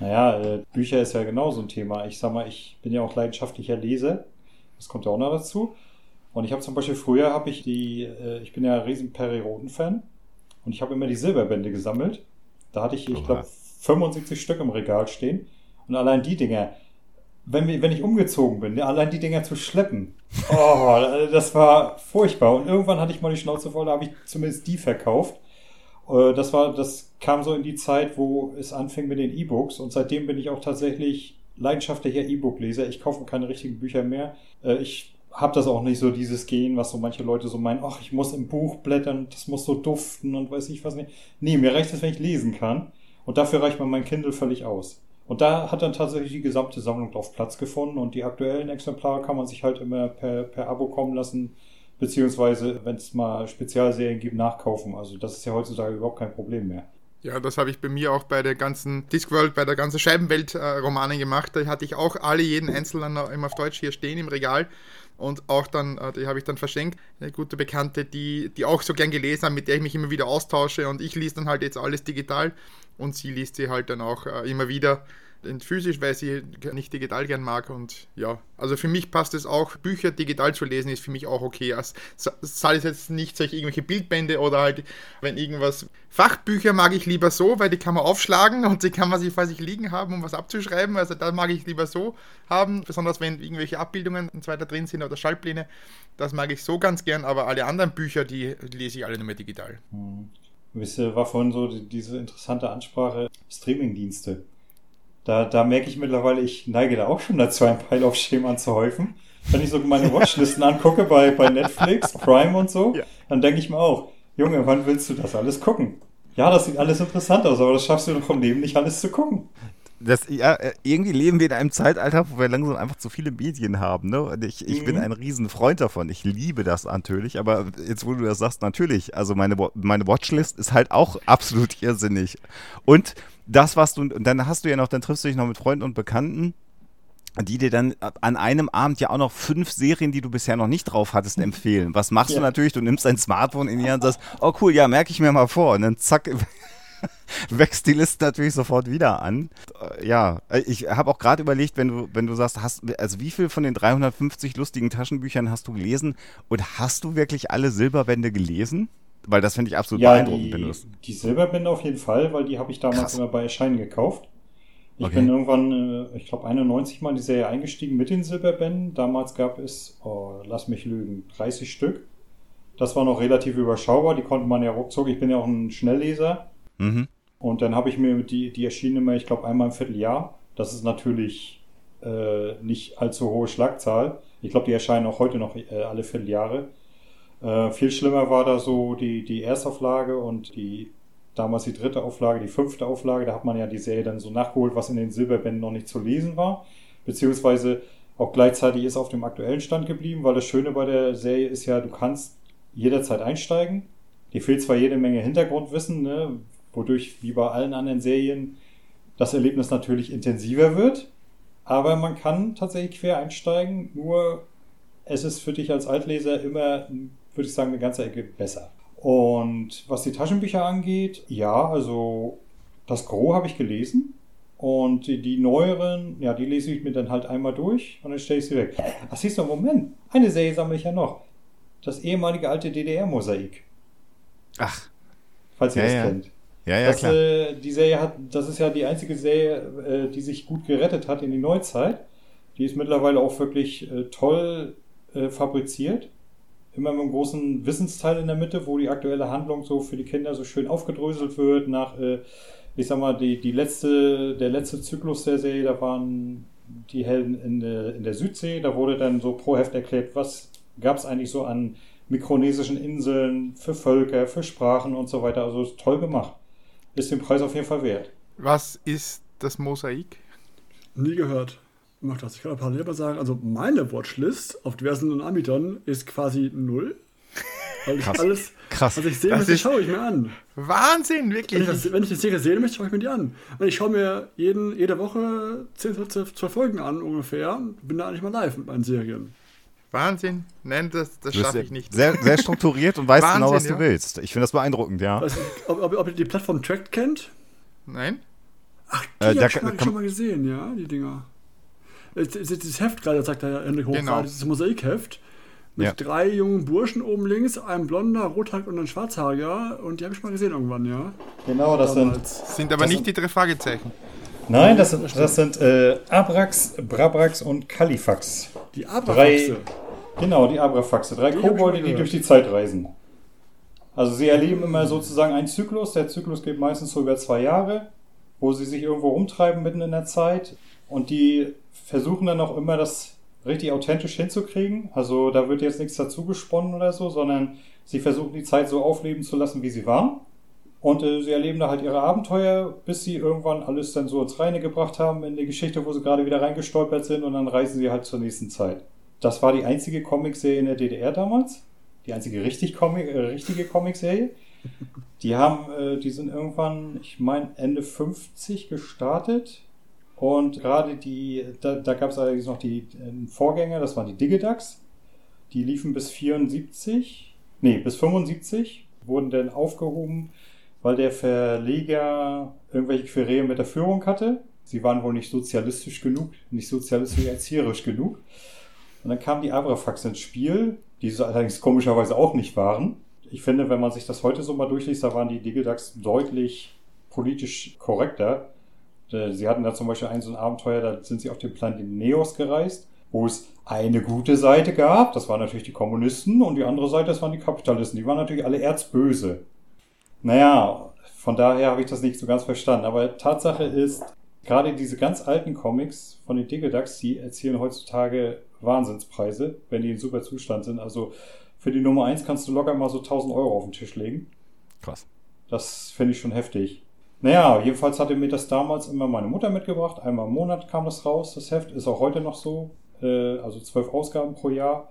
naja, Bücher ist ja genauso ein Thema. Ich sag mal, ich bin ja auch leidenschaftlicher Leser. Das kommt ja auch noch dazu. Und ich habe zum Beispiel früher, ich bin ja ein riesen Perry-Roden-Fan. Und ich habe immer die Silberbände gesammelt. Da hatte ich glaube, 75 Stück im Regal stehen. Und allein die Dinger, wenn ich umgezogen bin, allein die Dinger zu schleppen, das war furchtbar. Und irgendwann hatte ich mal die Schnauze voll, da habe ich zumindest die verkauft. Das kam so in die Zeit, wo es anfing mit den E-Books und seitdem bin ich auch tatsächlich leidenschaftlicher E-Book-Leser. Ich kaufe keine richtigen Bücher mehr. Ich habe das auch nicht so dieses Gen, was so manche Leute so meinen, ich muss im Buch blättern, das muss so duften und weiß ich was nicht. Nee, mir reicht es, wenn ich lesen kann und dafür reicht mir mein Kindle völlig aus. Und da hat dann tatsächlich die gesamte Sammlung drauf Platz gefunden und die aktuellen Exemplare kann man sich halt immer per Abo kommen lassen. Beziehungsweise, wenn es mal Spezialserien gibt, nachkaufen. Also das ist ja heutzutage überhaupt kein Problem mehr. Ja, das habe ich bei mir auch bei der ganzen Discworld, bei der ganzen Scheibenwelt-Romane gemacht. Da hatte ich auch jeden einzelnen immer auf Deutsch hier stehen im Regal. Und auch dann, die habe ich dann verschenkt. Eine gute Bekannte, die auch so gern gelesen hat, mit der ich mich immer wieder austausche. Und ich lese dann halt jetzt alles digital. Und sie liest sie halt dann auch immer wieder. in physisch, weil ich sie nicht digital gern mag. Und ja, also für mich passt es auch. Bücher digital zu lesen ist für mich auch okay. Also, sei es jetzt nicht solche irgendwelche Bildbände oder halt, wenn irgendwas... Fachbücher mag ich lieber so, weil die kann man aufschlagen und die kann man sich vor sich liegen haben, um was abzuschreiben. Also da mag ich lieber so haben, besonders wenn irgendwelche Abbildungen und so weiter drin sind oder Schaltpläne. Das mag ich so ganz gern, aber alle anderen Bücher, die lese ich alle nur mehr digital. Das war vorhin so diese interessante Ansprache, Streamingdienste. Da merke ich mittlerweile, ich neige da auch schon dazu, einen Pile auf Schema anzuhäufen. Wenn ich so meine Watchlisten angucke bei Netflix, Prime und so, ja, dann denke ich mir auch, Junge, wann willst du das alles gucken? Ja, das sieht alles interessant aus, aber das schaffst du doch vom Leben nicht, alles zu gucken. Das, ja, irgendwie leben wir in einem Zeitalter, wo wir langsam einfach zu viele Medien haben, ne? Und ich bin ein riesen Freund davon. Ich liebe das natürlich, aber jetzt, wo du das sagst, natürlich. Also meine Watchlist ist halt auch absolut irrsinnig. Und das, was du, und dann hast du ja noch, dann triffst du dich noch mit Freunden und Bekannten, die dir dann an einem Abend ja auch noch 5 Serien, die du bisher noch nicht drauf hattest, empfehlen. Was machst du natürlich? Du nimmst dein Smartphone in die Hand und sagst, oh cool, ja, merke ich mir mal vor. Und dann zack, wächst die Liste natürlich sofort wieder an. Ja, ich habe auch gerade überlegt, wenn du sagst, also wie viel von den 350 lustigen Taschenbüchern hast du gelesen und hast du wirklich alle Silberbände gelesen? Weil das finde ich absolut beeindruckend. Die Silberbände auf jeden Fall, weil die habe ich damals immer bei Erscheinen gekauft. Ich bin irgendwann, ich glaube 91 Mal in die Serie eingestiegen mit den Silberbänden. Damals gab es, 30 Stück. Das war noch relativ überschaubar, die konnte man ja ruckzuck. Ich bin ja auch ein Schnellleser. Mhm. Und dann habe ich mir die erschienen immer, ich glaube einmal im Vierteljahr. Das ist natürlich nicht allzu hohe Schlagzahl. Ich glaube, die erscheinen auch heute noch alle Vierteljahre. Viel schlimmer war da so die Erstauflage und damals die 3. Auflage, die 5. Auflage, da hat man ja die Serie dann so nachgeholt, was in den Silberbänden noch nicht zu lesen war, beziehungsweise auch gleichzeitig ist auf dem aktuellen Stand geblieben, weil das Schöne bei der Serie ist ja, du kannst jederzeit einsteigen. Dir fehlt zwar jede Menge Hintergrundwissen, ne, wodurch wie bei allen anderen Serien das Erlebnis natürlich intensiver wird, aber man kann tatsächlich quer einsteigen, nur es ist für dich als Altleser immer, würde ich sagen, eine ganze Ecke besser. Und was die Taschenbücher angeht, ja, also das Gros habe ich gelesen und die neueren, ja, die lese ich mir dann halt einmal durch und dann stelle ich sie weg. Ach, siehst du, Moment, eine Serie sammle ich ja noch. Das ehemalige alte DDR-Mosaik. Ach. Falls ihr das kennt. Ja, ja, klar. Die Serie das ist ja die einzige Serie, die sich gut gerettet hat in die Neuzeit. Die ist mittlerweile auch wirklich toll fabriziert. Immer mit einem großen Wissensteil in der Mitte, wo die aktuelle Handlung so für die Kinder so schön aufgedröselt wird. Nach, ich sag mal, der letzte Zyklus der Serie, da waren die Helden in der Südsee. Da wurde dann so pro Heft erklärt, was gab es eigentlich so an mikronesischen Inseln für Völker, für Sprachen und so weiter. Also ist toll gemacht. Ist den Preis auf jeden Fall wert. Was ist das Mosaik? Nie gehört. Ich kann parallel mal sagen, also meine Watchlist auf diversen Anbietern ist quasi 0. Weil ich alles, was ich sehen möchte, schaue ich mir an. Wahnsinn, wirklich. Wenn ich eine Serie sehen möchte, schaue ich mir die an. Und ich schaue mir jede Woche 10-12 Folgen an ungefähr. Bin da eigentlich mal live mit meinen Serien. Wahnsinn. Nein, das schaffe ich nicht. Sehr, sehr strukturiert und weißt Wahnsinn, genau, was du willst. Ich finde das beeindruckend, ja. Also, ob ihr die Plattform Tracked kennt? Nein. Ach, die habe ich schon mal gesehen, ja, die Dinger. Dieses Heft gerade, sagt der Henrik Hochfahrt, genau. Dieses Mosaikheft mit 3 jungen Burschen oben links, einem blonder, rothaariger und einem schwarzhaariger, und die habe ich mal gesehen irgendwann, ja. Genau, das sind aber das nicht die 3 Fragezeichen. Nein, das sind Abrax, Brabrax und Kalifax. Die Abrafaxe. Genau, die Abrafaxe. 3 Kobolde, die durch die Zeit reisen. Also sie erleben immer sozusagen einen Zyklus. Der Zyklus geht meistens so über 2 Jahre, wo sie sich irgendwo rumtreiben mitten in der Zeit, und die versuchen dann auch immer, das richtig authentisch hinzukriegen. Also da wird jetzt nichts dazu gesponnen oder so, sondern sie versuchen, die Zeit so aufleben zu lassen, wie sie war. Und sie erleben da halt ihre Abenteuer, bis sie irgendwann alles dann so ins Reine gebracht haben in die Geschichte, wo sie gerade wieder reingestolpert sind, und dann reisen sie halt zur nächsten Zeit. Das war die einzige Comicserie in der DDR damals. Die einzige richtige Comicserie. Die sind irgendwann, ich meine, Ende 50 gestartet. Und gerade da gab es allerdings noch die Vorgänger, das waren die Digedags. Die liefen bis 75, wurden dann aufgehoben, weil der Verleger irgendwelche Querelen mit der Führung hatte. Sie waren wohl nicht sozialistisch genug, nicht sozialistisch-erzieherisch genug. Und dann kamen die Abrafaxe ins Spiel, die es allerdings komischerweise auch nicht waren. Ich finde, wenn man sich das heute so mal durchliest, da waren die Digedags deutlich politisch korrekter. Sie hatten da zum Beispiel so ein Abenteuer, da sind sie auf den Planeten Neos gereist, wo es eine gute Seite gab, das waren natürlich die Kommunisten, und die andere Seite, das waren die Kapitalisten. Die waren natürlich alle erzböse. Naja, von daher habe ich das nicht so ganz verstanden. Aber Tatsache ist, gerade diese ganz alten Comics von den Digedags, die erzielen heutzutage Wahnsinnspreise, wenn die in super Zustand sind. Also für die Nummer 1 kannst du locker mal so 1.000 Euro auf den Tisch legen. Krass. Das finde ich schon heftig. Naja, jedenfalls hatte mir das damals immer meine Mutter mitgebracht. Einmal im Monat kam das raus, das Heft. Ist auch heute noch so. Also 12 Ausgaben pro Jahr.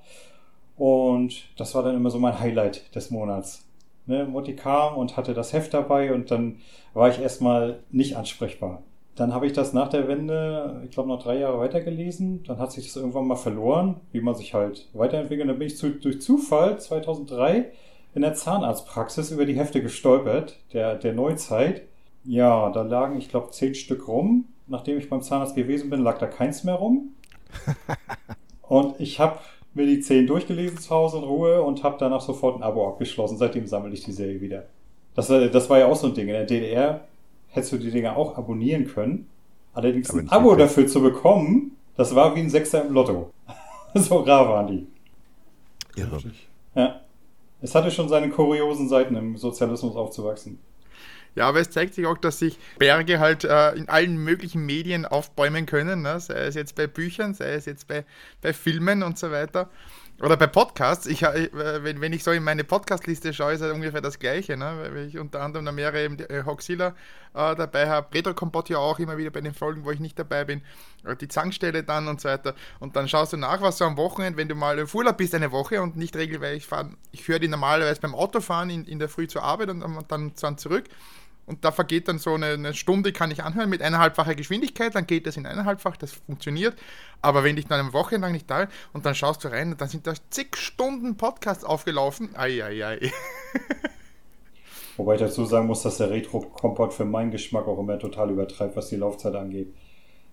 Und das war dann immer so mein Highlight des Monats. Ne, Mutti kam und hatte das Heft dabei und dann war ich erstmal nicht ansprechbar. Dann habe ich das nach der Wende, ich glaube, noch 3 Jahre weitergelesen. Dann hat sich das irgendwann mal verloren, wie man sich halt weiterentwickelt. Dann bin ich durch Zufall 2003 in der Zahnarztpraxis über die Hefte gestolpert, der Neuzeit. Ja, da lagen, ich glaube, 10 Stück rum. Nachdem ich beim Zahnarzt gewesen bin, lag da keins mehr rum. Und ich habe mir die 10 durchgelesen zu Hause in Ruhe und habe danach sofort ein Abo abgeschlossen. Seitdem sammle ich die Serie wieder. Das war ja auch so ein Ding. In der DDR hättest du die Dinger auch abonnieren können. Allerdings ein Abo dafür zu bekommen, das war wie ein Sechser im Lotto. So rar waren die. Irre. Ja. Es hatte schon seine kuriosen Seiten, im Sozialismus aufzuwachsen. Ja, aber es zeigt sich auch, dass sich Berge halt in allen möglichen Medien aufbäumen können, ne? Sei es jetzt bei Büchern, sei es jetzt bei Filmen und so weiter. Oder bei Podcasts. Wenn ich so in meine Podcast-Liste schaue, ist halt ungefähr das Gleiche, ne? Weil ich unter anderem noch mehrere eben Hoaxilla dabei habe. Retrokompott ja auch immer wieder bei den Folgen, wo ich nicht dabei bin. Die Zankstelle dann und so weiter. Und dann schaust du nach, was so am Wochenende, wenn du mal im Urlaub bist, eine Woche und nicht regelmäßig fahren. Ich höre die normalerweise beim Autofahren in der Früh zur Arbeit und dann zurück. Und da vergeht dann so eine Stunde, kann ich anhören, mit 1,5-facher Geschwindigkeit, dann geht das in 1,5-fach, das funktioniert. Aber wenn ich dann eine Woche lang nicht da bin und dann schaust du rein, dann sind da zig Stunden Podcasts aufgelaufen. Eieiei. Wobei ich dazu sagen muss, dass der Retro-Kompott für meinen Geschmack auch immer total übertreibt, was die Laufzeit angeht.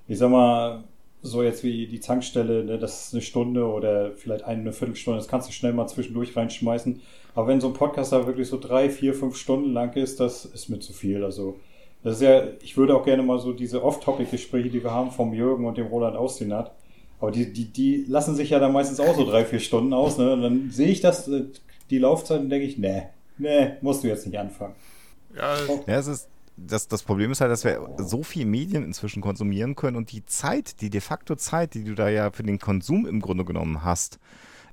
Ich sag mal, so jetzt wie die Zankstelle, ne, das ist eine Stunde oder vielleicht eine Viertelstunde, das kannst du schnell mal zwischendurch reinschmeißen. Aber wenn so ein Podcast da wirklich so 3, 4, 5 Stunden lang ist, das ist mir zu viel. Also das ist ja, ich würde auch gerne mal so diese Off-Topic-Gespräche, die wir haben vom Jürgen und dem Roland Austinat, aber die lassen sich ja dann meistens auch so 3, 4 Stunden aus, ne? Und dann sehe ich das, die Laufzeit, und denke ich, nee, musst du jetzt nicht anfangen. Ja, es ist Das Problem ist halt, dass wir so viel Medien inzwischen konsumieren können und die Zeit, die de facto Zeit, die du da ja für den Konsum im Grunde genommen hast,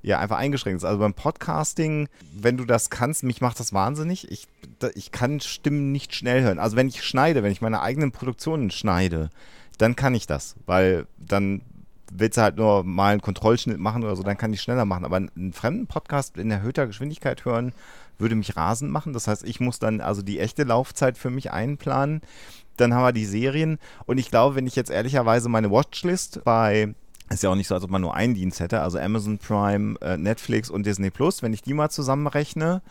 ja einfach eingeschränkt ist. Also beim Podcasting, wenn du das kannst, mich macht das wahnsinnig. Ich kann Stimmen nicht schnell hören. Also wenn ich meine eigenen Produktionen schneide, dann kann ich das, weil dann willst du halt nur mal einen Kontrollschnitt machen oder so, dann kann ich schneller machen. Aber einen fremden Podcast in erhöhter Geschwindigkeit hören, würde mich rasend machen. Das heißt, ich muss dann also die echte Laufzeit für mich einplanen. Dann haben wir die Serien. Und ich glaube, wenn ich jetzt ehrlicherweise meine Watchlist ist ja auch nicht so, als ob man nur einen Dienst hätte, also Amazon Prime, Netflix und Disney Plus, wenn ich die mal zusammenrechne,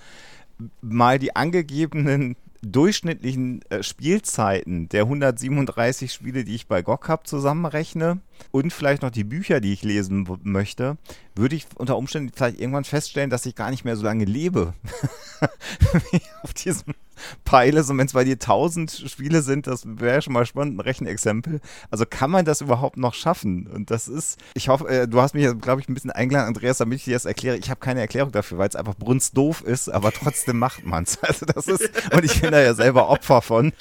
mal die angegebenen durchschnittlichen Spielzeiten der 137 Spiele, die ich bei GOG habe, zusammenrechne und vielleicht noch die Bücher, die ich lesen möchte, würde ich unter Umständen vielleicht irgendwann feststellen, dass ich gar nicht mehr so lange lebe. Auf diesem Pile ist, und wenn es bei dir 1000 Spiele sind, das wäre schon mal spannend, ein Rechenexempel. Also kann man das überhaupt noch schaffen? Und das ist, ich hoffe, du hast mich, glaube ich, ein bisschen eingeladen, Andreas, damit ich dir das erkläre. Ich habe keine Erklärung dafür, weil es einfach brunstdoof ist, aber trotzdem macht man es. Also das ist, und ich bin da ja selber Opfer von.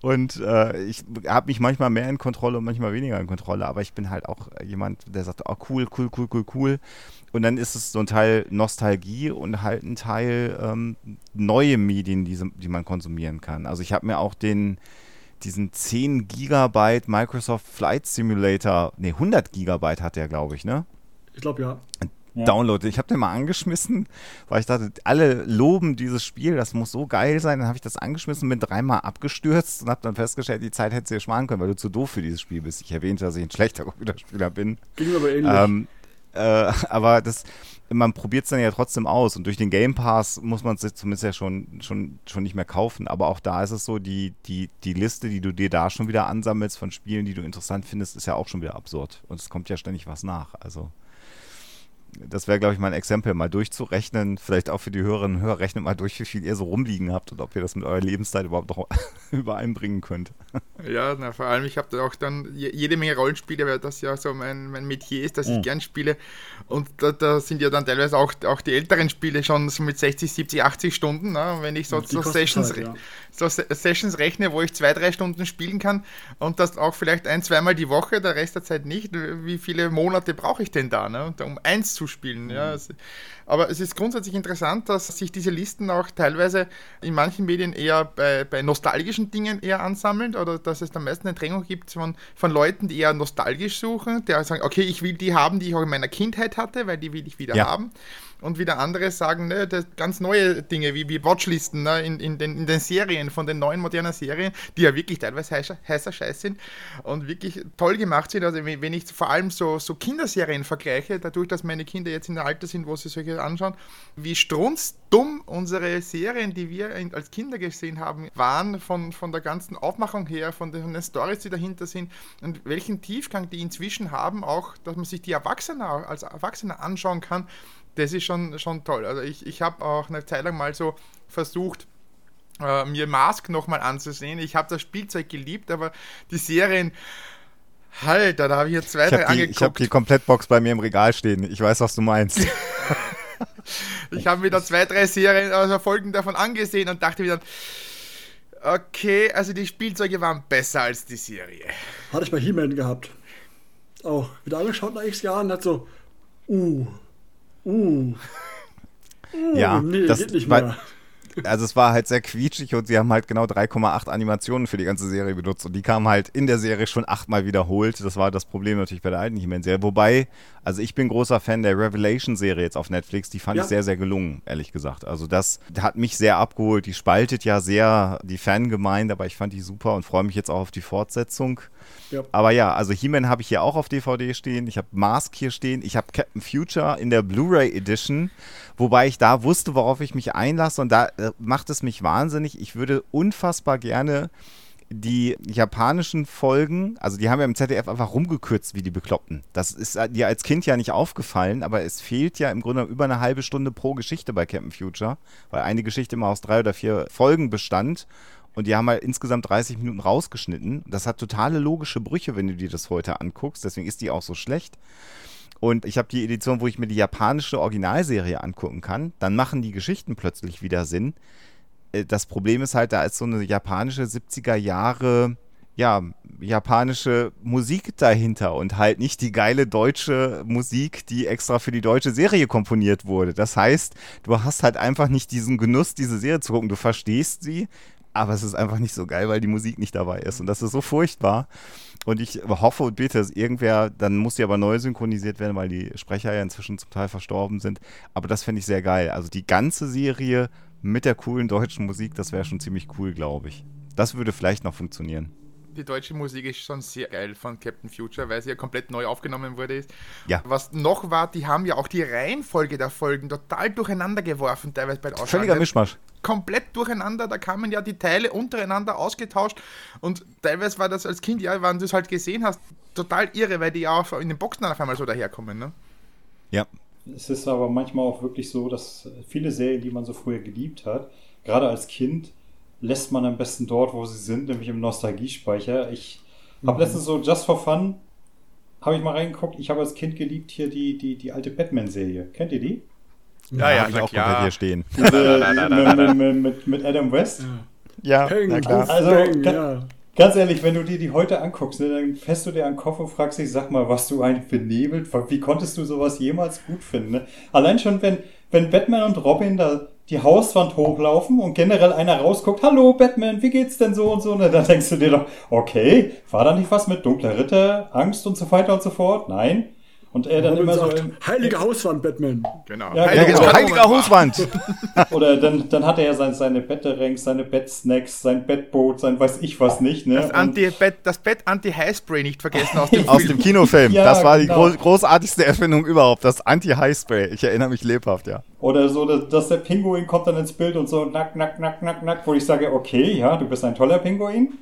Und ich habe mich manchmal mehr in Kontrolle und manchmal weniger in Kontrolle, aber ich bin halt auch jemand, der sagt, oh cool. Und dann ist es so ein Teil Nostalgie und halt ein Teil neue Medien, die man konsumieren kann. Also ich habe mir auch diesen 10 Gigabyte Microsoft Flight Simulator, 100 Gigabyte hat der, glaube ich, ne? Ich glaube, ja. Download. Ich habe den mal angeschmissen, weil ich dachte, alle loben dieses Spiel, das muss so geil sein. Dann habe ich das angeschmissen, bin 3-mal abgestürzt und habe dann festgestellt, die Zeit hättest du dir sparen können, weil du zu doof für dieses Spiel bist. Ich erwähnte, dass ich ein schlechter Computerspieler bin. Ging aber ähnlich. Aber das, man probiert es dann ja trotzdem aus, und durch den Game Pass muss man es zumindest ja schon nicht mehr kaufen, aber auch da ist es so, die Liste, die du dir da schon wieder ansammelst von Spielen, die du interessant findest, ist ja auch schon wieder absurd, und es kommt ja ständig was nach, also das wäre, glaube ich, mein Exempel, mal durchzurechnen, vielleicht auch für die Hörerinnen und Hörer, rechnet mal durch, wie viel ihr so rumliegen habt und ob ihr das mit eurer Lebenszeit überhaupt noch übereinbringen könnt. Ja, na, vor allem, ich habe da auch dann jede Menge Rollenspiele, weil das ja so mein Metier ist, dass ich gern spiele, und da sind ja dann teilweise auch die älteren Spiele schon so mit 60, 70, 80 Stunden, ne? Wenn ich so Sessions, Zeit, ja. So Sessions rechne, wo ich 2-3 Stunden spielen kann, und das auch vielleicht 1-2 Mal die Woche, der Rest der Zeit nicht, wie viele Monate brauche ich denn da, ne? Um eins zu spielen. Ja. Aber es ist grundsätzlich interessant, dass sich diese Listen auch teilweise in manchen Medien eher bei nostalgischen Dingen eher ansammeln, oder dass es am meisten eine Drängung gibt von Leuten, die eher nostalgisch suchen, die sagen, okay, ich will die haben, die ich auch in meiner Kindheit hatte, weil die will ich wieder haben. Und wieder andere sagen, ne, das ganz neue Dinge wie Watchlisten, ne, in den Serien, von den neuen modernen Serien, die ja wirklich teilweise heißer Scheiß sind und wirklich toll gemacht sind. Also wenn ich vor allem so Kinderserien vergleiche, dadurch, dass meine Kinder jetzt in der Alter sind, wo sie solche anschauen, wie strunzdumm unsere Serien, die wir als Kinder gesehen haben, waren von der ganzen Aufmachung her, von den Storys, die dahinter sind, und welchen Tiefgang die inzwischen haben, auch, dass man sich die Erwachsene als Erwachsener anschauen kann. Das ist schon toll. Also ich habe auch eine Zeit lang mal so versucht, mir Mask nochmal anzusehen. Ich habe das Spielzeug geliebt, aber die Serien, Alter, da habe ich jetzt 2-3 angeguckt. Ich habe die Komplettbox bei mir im Regal stehen. Ich weiß, was du meinst. Ich habe mir da 2-3 Serien, also Folgen davon angesehen und dachte mir dann, okay, also die Spielzeuge waren besser als die Serie. Hatte ich bei He-Man gehabt. Auch wieder angeschaut nach x Jahren und hat so, ja, nee, das geht nicht mehr. Also es war halt sehr quietschig, und sie haben halt genau 3,8 Animationen für die ganze Serie benutzt, und die kamen halt in der Serie schon 8-mal wiederholt. Das war das Problem natürlich bei der alten He-Man-Serie. Wobei, also ich bin großer Fan der Revelation-Serie jetzt auf Netflix, die fand ich sehr, sehr gelungen, ehrlich gesagt. Also das hat mich sehr abgeholt. Die spaltet ja sehr die Fangemeinde, aber ich fand die super und freue mich jetzt auch auf die Fortsetzung. Ja. Aber ja, also He-Man habe ich hier auch auf DVD stehen, ich habe Mask hier stehen, ich habe Captain Future in der Blu-ray Edition, wobei ich da wusste, worauf ich mich einlasse, und da macht es mich wahnsinnig. Ich würde unfassbar gerne die japanischen Folgen, also die haben ja im ZDF einfach rumgekürzt wie die Bekloppten. Das ist dir als Kind ja nicht aufgefallen, aber es fehlt ja im Grunde über eine halbe Stunde pro Geschichte bei Captain Future, weil eine Geschichte immer aus 3 oder 4 Folgen bestand. Und die haben halt insgesamt 30 Minuten rausgeschnitten. Das hat totale logische Brüche, wenn du dir das heute anguckst. Deswegen ist die auch so schlecht. Und ich habe die Edition, wo ich mir die japanische Originalserie angucken kann. Dann machen die Geschichten plötzlich wieder Sinn. Das Problem ist halt, da ist so eine japanische 70er Jahre, ja, japanische Musik dahinter und halt nicht die geile deutsche Musik, die extra für die deutsche Serie komponiert wurde. Das heißt, du hast halt einfach nicht diesen Genuss, diese Serie zu gucken. Du verstehst sie, aber es ist einfach nicht so geil, weil die Musik nicht dabei ist. Und das ist so furchtbar. Und ich hoffe und bete, dass irgendwer, dann muss die aber neu synchronisiert werden, weil die Sprecher ja inzwischen zum Teil verstorben sind. Aber das fände ich sehr geil. Also die ganze Serie mit der coolen deutschen Musik, das wäre schon ziemlich cool, glaube ich. Das würde vielleicht noch funktionieren. Die deutsche Musik ist schon sehr geil von Captain Future, weil sie ja komplett neu aufgenommen wurde. Ja. Was noch war, die haben ja auch die Reihenfolge der Folgen total durcheinander geworfen, teilweise bei der Ausstrahlung. Völliger Mischmasch. Komplett durcheinander, da kamen ja die Teile untereinander ausgetauscht, und teilweise war das als Kind, ja, wenn du es halt gesehen hast, total irre, weil die ja auch in den Boxen dann auf einmal so daherkommen, ne? Ja. Es ist aber manchmal auch wirklich so, dass viele Serien, die man so früher geliebt hat, gerade als Kind, lässt man am besten dort, wo sie sind, nämlich im Nostalgiespeicher. Ich habe letztens so just for fun, habe ich mal reingeguckt, ich habe als Kind geliebt hier die alte Batman-Serie. Kennt ihr die? Ja, ja, ich auch komplett hier stehen. Mit Adam West? Ja, na klar. Also, ganz ehrlich, wenn du dir die heute anguckst, ne, dann fährst du dir an den Kopf und fragst dich, sag mal, was du eigentlich benebelt, wie konntest du sowas jemals gut finden? Ne? Allein schon, wenn Batman und Robin da die Hauswand hochlaufen und generell einer rausguckt, hallo Batman, wie geht's denn so und so? Ne? Dann denkst du dir doch, okay, war da nicht was mit Dunkler Ritter, Angst und so weiter und so fort? Nein. Und er dann immer sagt, so heilige Hauswand, Batman. Genau. Ja, genau. Heilige Hauswand. Oder dann hat er ja seine Betteranks, seine Bettsnacks, sein Bettboot, sein weiß ich was nicht. Ne? Das Bett Anti-Highspray nicht vergessen aus dem aus dem Kinofilm. Ja, das war genau. Die großartigste Erfindung überhaupt, das Anti-Highspray. Ich erinnere mich lebhaft, ja. Oder so, dass der Pinguin kommt dann ins Bild und so nack, nack, nack, nack, nack, wo ich sage, okay, ja, du bist ein toller Pinguin.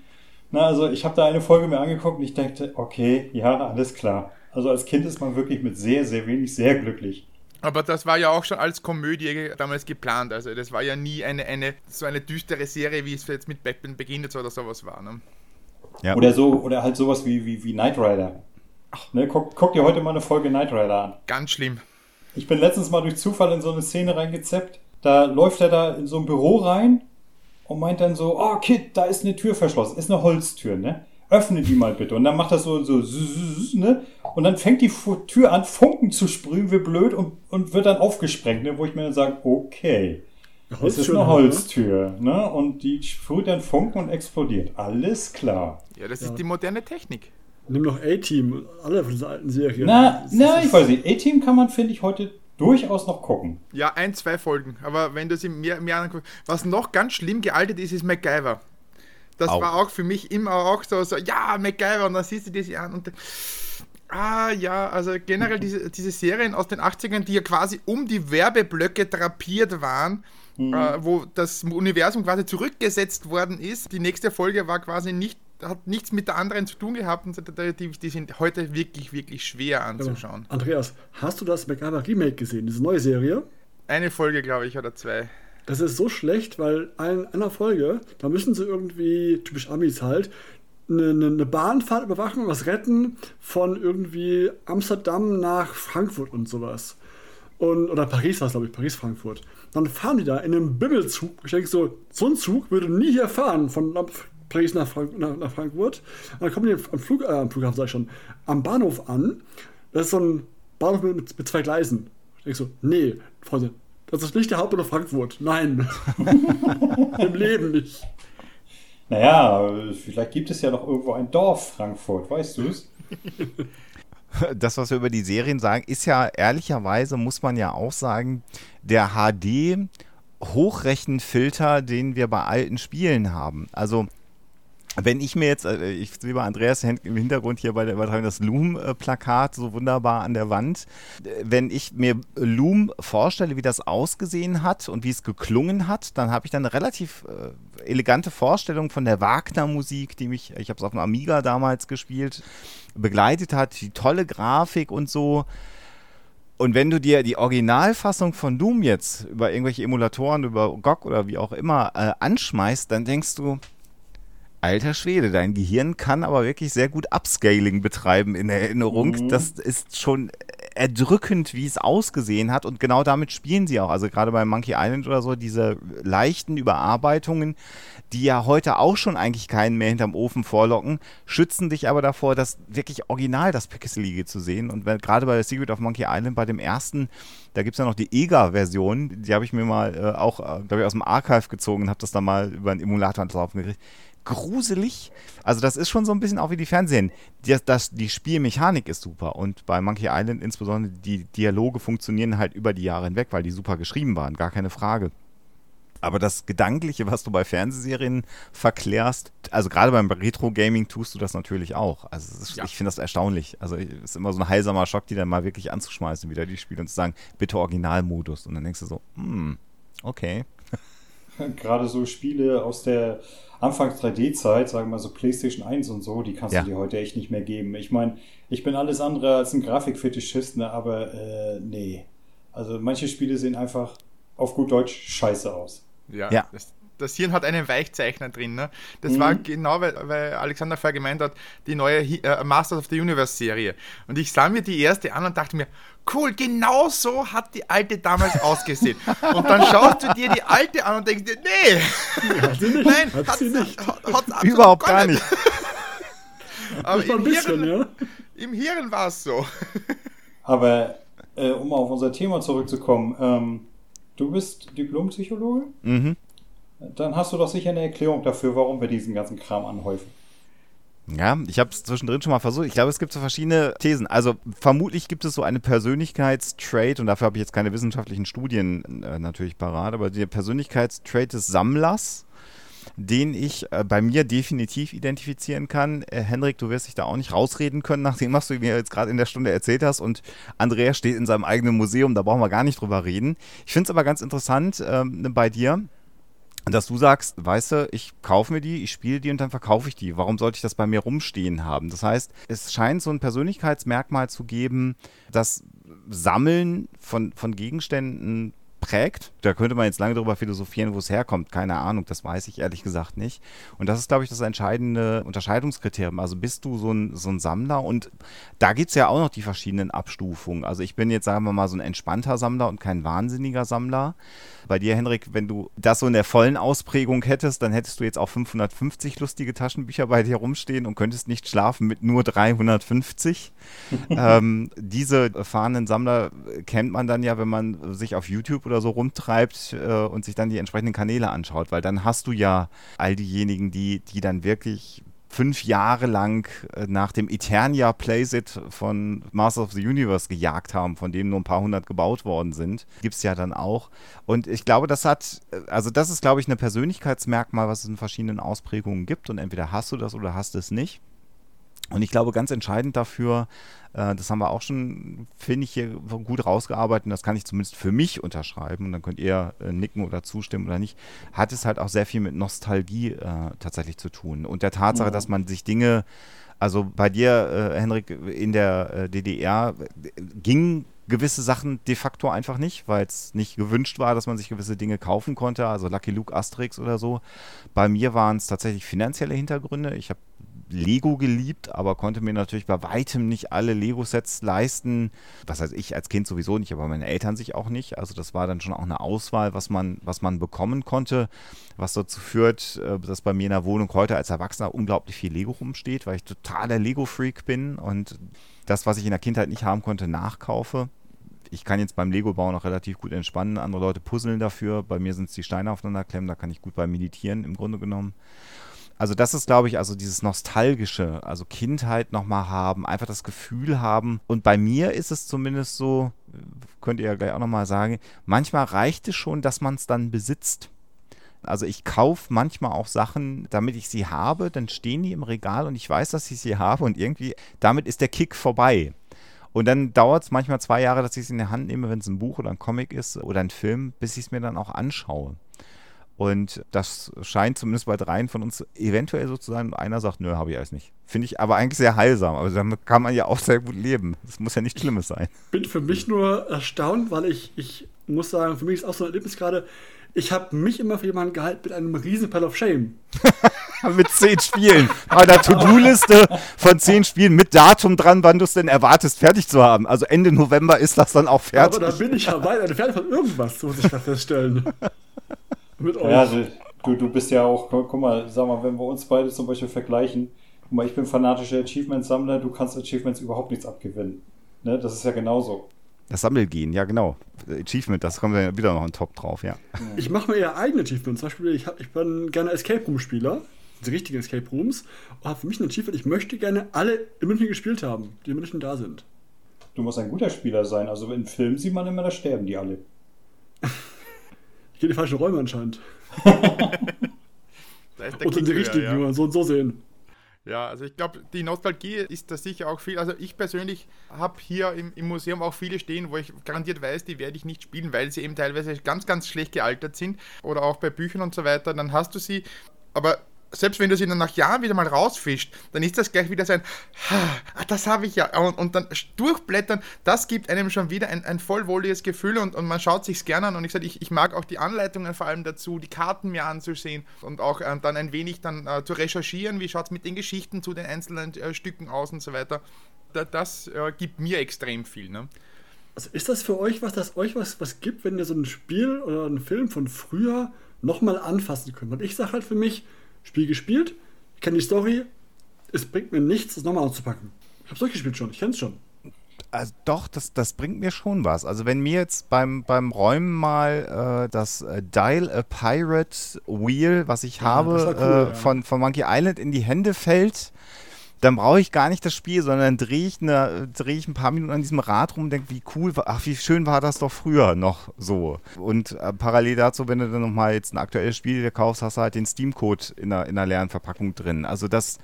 Na, also ich habe da eine Folge mir angeguckt und ich dachte, okay, ja, alles klar. Also als Kind ist man wirklich mit sehr, sehr wenig sehr glücklich. Aber das war ja auch schon als Komödie damals geplant. Also das war ja nie eine düstere Serie, wie es jetzt mit Batman beginnt oder sowas war. Ne? Ja. Oder so, oder halt sowas wie Knight Rider. Ne, guck dir heute mal eine Folge Knight Rider an. Ganz schlimm. Ich bin letztens mal durch Zufall in so eine Szene reingezappt. Da läuft er da in so ein Büro rein und meint dann so, oh Kid, da ist eine Tür verschlossen. Ist eine Holztür, ne? Öffne die mal bitte. Und dann macht das so ne? Und dann fängt die Tür an, Funken zu sprühen, wie blöd, und wird dann aufgesprengt, ne? Wo ich mir dann sage, okay, es ist eine Holztür, ne? Und die sprüht dann Funken und explodiert. Alles klar. Ja, das ist die moderne Technik. Nimm noch A-Team, alle von der alten Serie. Na, ich weiß nicht. A-Team kann man, finde ich, heute durchaus noch gucken. Ja, 1, 2 Folgen. Aber wenn du sie mehr anguckst. Was noch ganz schlimm gealtert ist, ist MacGyver. Das war auch für mich immer auch so, ja, MacGyver, und dann siehst du das ja an und also generell diese Serien aus den 80ern, die ja quasi um die Werbeblöcke drapiert waren, wo das Universum quasi zurückgesetzt worden ist. Die nächste Folge war quasi hat nichts mit der anderen zu tun gehabt, und die sind heute wirklich, wirklich schwer anzuschauen. Aber Andreas, hast du das MacGyver Remake gesehen, diese neue Serie? Eine Folge, glaube ich, oder 2. Das ist so schlecht, weil in einer Folge, da müssen sie irgendwie, typisch Amis halt, eine Bahnfahrt überwachen und was retten von irgendwie Amsterdam nach Frankfurt und sowas. Oder Paris war es, glaube ich, Paris-Frankfurt. Dann fahren die da in einem Bimmelzug. Ich denke so ein Zug würde nie hier fahren, von Paris nach Frankfurt. Und dann kommen die am Flughafen, sag ich schon, am Bahnhof an. Das ist so ein Bahnhof mit 2 Gleisen. Ich denke so, nee, Freunde, das ist nicht der Hauptbahnhof Frankfurt. Nein. Im Leben nicht. Naja, vielleicht gibt es ja noch irgendwo ein Dorf Frankfurt, weißt du es? Das, was wir über die Serien sagen, ist ja ehrlicherweise, muss man ja auch sagen, der HD-Hochrechenfilter, den wir bei alten Spielen haben. Also wenn ich mir jetzt, ich sehe bei Andreas im Hintergrund hier bei der Übertragung das Loom-Plakat so wunderbar an der Wand. Wenn ich mir Loom vorstelle, wie das ausgesehen hat und wie es geklungen hat, dann habe ich dann eine relativ elegante Vorstellung von der Wagner-Musik, die mich, ich habe es auf dem Amiga damals gespielt, begleitet hat, die tolle Grafik und so. Und wenn du dir die Originalfassung von Loom jetzt über irgendwelche Emulatoren, über GOG oder wie auch immer anschmeißt, dann denkst du, alter Schwede, dein Gehirn kann aber wirklich sehr gut Upscaling betreiben in Erinnerung. Das ist schon erdrückend, wie es ausgesehen hat, und genau damit spielen sie auch. Also gerade bei Monkey Island oder so, diese leichten Überarbeitungen, die ja heute auch schon eigentlich keinen mehr hinterm Ofen vorlocken, schützen dich aber davor, das wirklich original, das Pixelige zu sehen. Und gerade bei Secret of Monkey Island, bei dem ersten, da gibt es ja noch die EGA-Version, die habe ich mir mal auch, glaube ich, aus dem Archive gezogen und habe das dann mal über einen Emulator drauf gekriegt. Gruselig. Also das ist schon so ein bisschen auch wie die Fernsehen. Die Spielmechanik ist super, und bei Monkey Island insbesondere die Dialoge funktionieren halt über die Jahre hinweg, weil die super geschrieben waren, gar keine Frage. Aber das Gedankliche, was du bei Fernsehserien verklärst, also gerade beim Retro-Gaming tust du das natürlich auch. Also ich finde das erstaunlich. Also es ist immer so ein heilsamer Schock, die dann mal wirklich anzuschmeißen, wieder die Spiele, und zu sagen, bitte Originalmodus. Und dann denkst du so, okay. Gerade so Spiele aus der Anfangs 3D-Zeit, sagen wir mal so PlayStation 1 und so, die kannst du dir heute echt nicht mehr geben. Ich meine, ich bin alles andere als ein Grafikfetischist, ne, aber nee. Also manche Spiele sehen einfach auf gut Deutsch scheiße aus. Ja. Das Hirn hat einen Weichzeichner drin. Ne? Das war genau, weil Alexander vorher gemeint hat, die neue Masters of the Universe-Serie. Und ich sah mir die erste an und dachte mir, cool, genau so hat die alte damals ausgesehen. Und dann schaust du dir die alte an und denkst dir, nee. Hat sie nicht. Nein, hat sie nicht. Hat's überhaupt gar nicht. Aber im Hirn war es so. Aber um auf unser Thema zurückzukommen, du bist Diplompsychologe? Mhm. Dann hast du doch sicher eine Erklärung dafür, warum wir diesen ganzen Kram anhäufen. Ja, ich habe es zwischendrin schon mal versucht. Ich glaube, es gibt so verschiedene Thesen. Also vermutlich gibt es so eine Persönlichkeitstrait, und dafür habe ich jetzt keine wissenschaftlichen Studien natürlich parat, aber der Persönlichkeitstrait des Sammlers, den ich bei mir definitiv identifizieren kann. Henrik, du wirst dich da auch nicht rausreden können, nachdem was du mir jetzt gerade in der Stunde erzählt hast, und Andreas steht in seinem eigenen Museum, da brauchen wir gar nicht drüber reden. Ich finde es aber ganz interessant bei dir, dass du sagst, weißt du, ich kaufe mir die, ich spiele die und dann verkaufe ich die. Warum sollte ich das bei mir rumstehen haben? Das heißt, es scheint so ein Persönlichkeitsmerkmal zu geben, das Sammeln von Gegenständen prägt. Da könnte man jetzt lange darüber philosophieren, wo es herkommt. Keine Ahnung, das weiß ich ehrlich gesagt nicht. Und das ist, glaube ich, das entscheidende Unterscheidungskriterium. Also bist du so ein Sammler? Und da gibt es ja auch noch die verschiedenen Abstufungen. Also ich bin jetzt, sagen wir mal, so ein entspannter Sammler und kein wahnsinniger Sammler. Bei dir, Henrik, wenn du das so in der vollen Ausprägung hättest, dann hättest du jetzt auch 550 lustige Taschenbücher bei dir rumstehen und könntest nicht schlafen mit nur 350. Diese erfahrenen Sammler kennt man dann ja, wenn man sich auf YouTube oder so rumtreibt und sich dann die entsprechenden Kanäle anschaut, weil dann hast du ja all diejenigen, die dann wirklich 5 Jahre lang nach dem Eternia Playset von Master of the Universe gejagt haben, von dem nur ein paar hundert gebaut worden sind. Gibt es ja dann auch. Und ich glaube, das ist, glaube ich, ein Persönlichkeitsmerkmal, was es in verschiedenen Ausprägungen gibt, und entweder hast du das oder hast es nicht. Und ich glaube, ganz entscheidend dafür, das haben wir auch schon, finde ich, hier gut rausgearbeitet, und das kann ich zumindest für mich unterschreiben, und dann könnt ihr nicken oder zustimmen oder nicht, hat es halt auch sehr viel mit Nostalgie tatsächlich zu tun. Und der Tatsache, dass man sich Dinge, also bei dir, Henrik, in der DDR ging gewisse Sachen de facto einfach nicht, weil es nicht gewünscht war, dass man sich gewisse Dinge kaufen konnte, also Lucky Luke, Asterix oder so. Bei mir waren es tatsächlich finanzielle Hintergründe. Ich habe Lego geliebt, aber konnte mir natürlich bei weitem nicht alle Lego-Sets leisten. Was heißt, ich als Kind sowieso nicht, aber meine Eltern sich auch nicht. Also das war dann schon auch eine Auswahl, was man bekommen konnte, was dazu führt, dass bei mir in der Wohnung heute als Erwachsener unglaublich viel Lego rumsteht, weil ich totaler Lego-Freak bin und das, was ich in der Kindheit nicht haben konnte, nachkaufe. Ich kann jetzt beim Lego-Bau noch relativ gut entspannen. Andere Leute puzzeln dafür. Bei mir sind es die Steine aufeinanderklemmen. Da kann ich gut bei meditieren, im Grunde genommen. Also das ist, glaube ich, also dieses Nostalgische, also Kindheit nochmal haben, einfach das Gefühl haben. Und bei mir ist es zumindest so, könnt ihr ja gleich auch nochmal sagen, manchmal reicht es schon, dass man es dann besitzt. Also ich kaufe manchmal auch Sachen, damit ich sie habe, dann stehen die im Regal und ich weiß, dass ich sie habe und irgendwie, damit ist der Kick vorbei. Und dann dauert es manchmal 2 Jahre, dass ich es in der Hand nehme, wenn es ein Buch oder ein Comic ist oder ein Film, bis ich es mir dann auch anschaue. Und das scheint zumindest bei 3 von uns eventuell so zu sein. Und einer sagt, nö, habe ich alles nicht. Finde ich aber eigentlich sehr heilsam. Aber damit kann man ja auch sehr gut leben. Das muss ja nichts Schlimmes sein. Ich bin für mich nur erstaunt, weil ich muss sagen, für mich ist auch so ein Erlebnis gerade, ich habe mich immer für jemanden gehalten mit einem riesen Pile of Shame. Mit 10 Spielen. Bei der To-Do-Liste von 10 Spielen mit Datum dran, wann du es denn erwartest, fertig zu haben. Also Ende November ist das dann auch fertig. Aber da bin ich ja weit entfernt von irgendwas, muss ich da feststellen. Mit euch. Ja, also, du bist ja auch, guck mal, sag mal, wenn wir uns beide zum Beispiel vergleichen, guck mal, ich bin fanatischer Achievements-Sammler, du kannst Achievements überhaupt nichts abgewinnen. Ne? Das ist ja genauso. Das Sammelgehen, ja genau. Achievement, das kommen wir ja wieder noch on top drauf, ja. Ich mache mir ja eigene Achievements. Zum Beispiel, ich bin gerne Escape Room-Spieler, die richtigen Escape Rooms, und habe für mich ein Achievement, ich möchte gerne alle in München gespielt haben, die in München da sind. Du musst ein guter Spieler sein. Also in Filmen sieht man immer, da sterben die alle. Ich gehe in die falschen Räume anscheinend. Und in die richtigen, ja. so sehen. Ja, also ich glaube, die Nostalgie ist da sicher auch viel. Also ich persönlich habe hier im Museum auch viele stehen, wo ich garantiert weiß, die werde ich nicht spielen, weil sie eben teilweise ganz, ganz schlecht gealtert sind. Oder auch bei Büchern und so weiter, dann hast du sie. Aber selbst wenn du sie dann nach Jahren wieder mal rausfischst, dann ist das gleich wieder so ein, das habe ich ja. Und dann durchblättern, das gibt einem schon wieder ein vollwohliges Gefühl und man schaut sich's gerne an. Und ich mag auch die Anleitungen vor allem dazu, die Karten mir anzusehen und auch dann ein wenig zu recherchieren, wie schaut's mit den Geschichten zu den einzelnen Stücken aus und so weiter. Das gibt mir extrem viel, ne? Also ist das für euch was gibt, wenn ihr so ein Spiel oder einen Film von früher nochmal anfassen könnt? Und ich sage halt für mich, Spiel gespielt, ich kenne die Story, es bringt mir nichts, das nochmal auszupacken. Ich habe es durchgespielt schon, ich kenne es schon. Also doch, das bringt mir schon was. Also wenn mir jetzt beim Räumen mal das Dial a Pirate Wheel, was ich habe, von Monkey Island in die Hände fällt, dann brauche ich gar nicht das Spiel, sondern dann drehe ich ein paar Minuten an diesem Rad rum und denke, wie cool, ach, wie schön war das doch früher noch so. Und parallel dazu, wenn du dann nochmal jetzt ein aktuelles Spiel kaufst, hast du halt den Steam-Code in der leeren Verpackung drin. Also das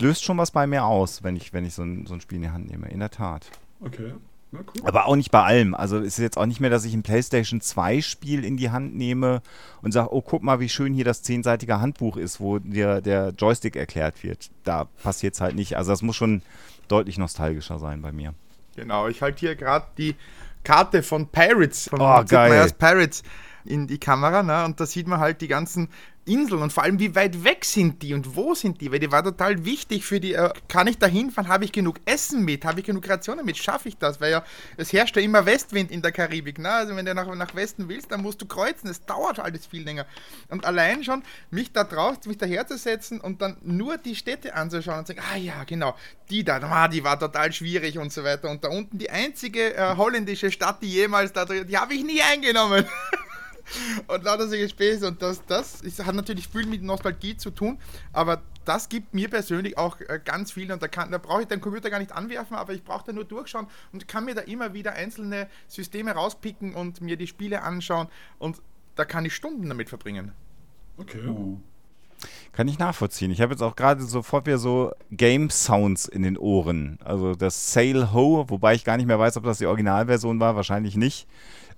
löst schon was bei mir aus, wenn ich so ein Spiel in die Hand nehme, in der Tat. Okay. Na, cool. Aber auch nicht bei allem. Also es ist jetzt auch nicht mehr, dass ich ein PlayStation 2-Spiel in die Hand nehme und sage, oh, guck mal, wie schön hier das 10-seitige Handbuch ist, wo dir der Joystick erklärt wird. Da passiert es halt nicht. Also das muss schon deutlich nostalgischer sein bei mir. Genau, ich halte hier gerade die Karte von Pirates, von Meyers Pirates in die Kamera, ne? Und da sieht man halt die ganzen Inseln und vor allem, wie weit weg sind die und wo sind die, weil die war total wichtig für die, kann ich da hinfahren, habe ich genug Essen mit, habe ich genug Rationen mit, schaffe ich das, weil ja, es herrscht ja immer Westwind in der Karibik, ne? Also wenn du nach Westen willst, dann musst du kreuzen, es dauert alles viel länger und allein schon, mich daherzusetzen und dann nur die Städte anzuschauen und zu sagen, ah ja, genau, die war total schwierig und so weiter und da unten die einzige holländische Stadt, die jemals da drin, die habe ich nie eingenommen. Und lauter solche Späße und das hat natürlich viel mit Nostalgie zu tun, aber das gibt mir persönlich auch ganz viel und da brauche ich den Computer gar nicht anwerfen, aber ich brauche da nur durchschauen und kann mir da immer wieder einzelne Systeme rauspicken und mir die Spiele anschauen und da kann ich Stunden damit verbringen. Okay. Kann ich nachvollziehen. Ich habe jetzt auch gerade sofort wieder so Game-Sounds in den Ohren. Also das Sail Ho, wobei ich gar nicht mehr weiß, ob das die Originalversion war, wahrscheinlich nicht.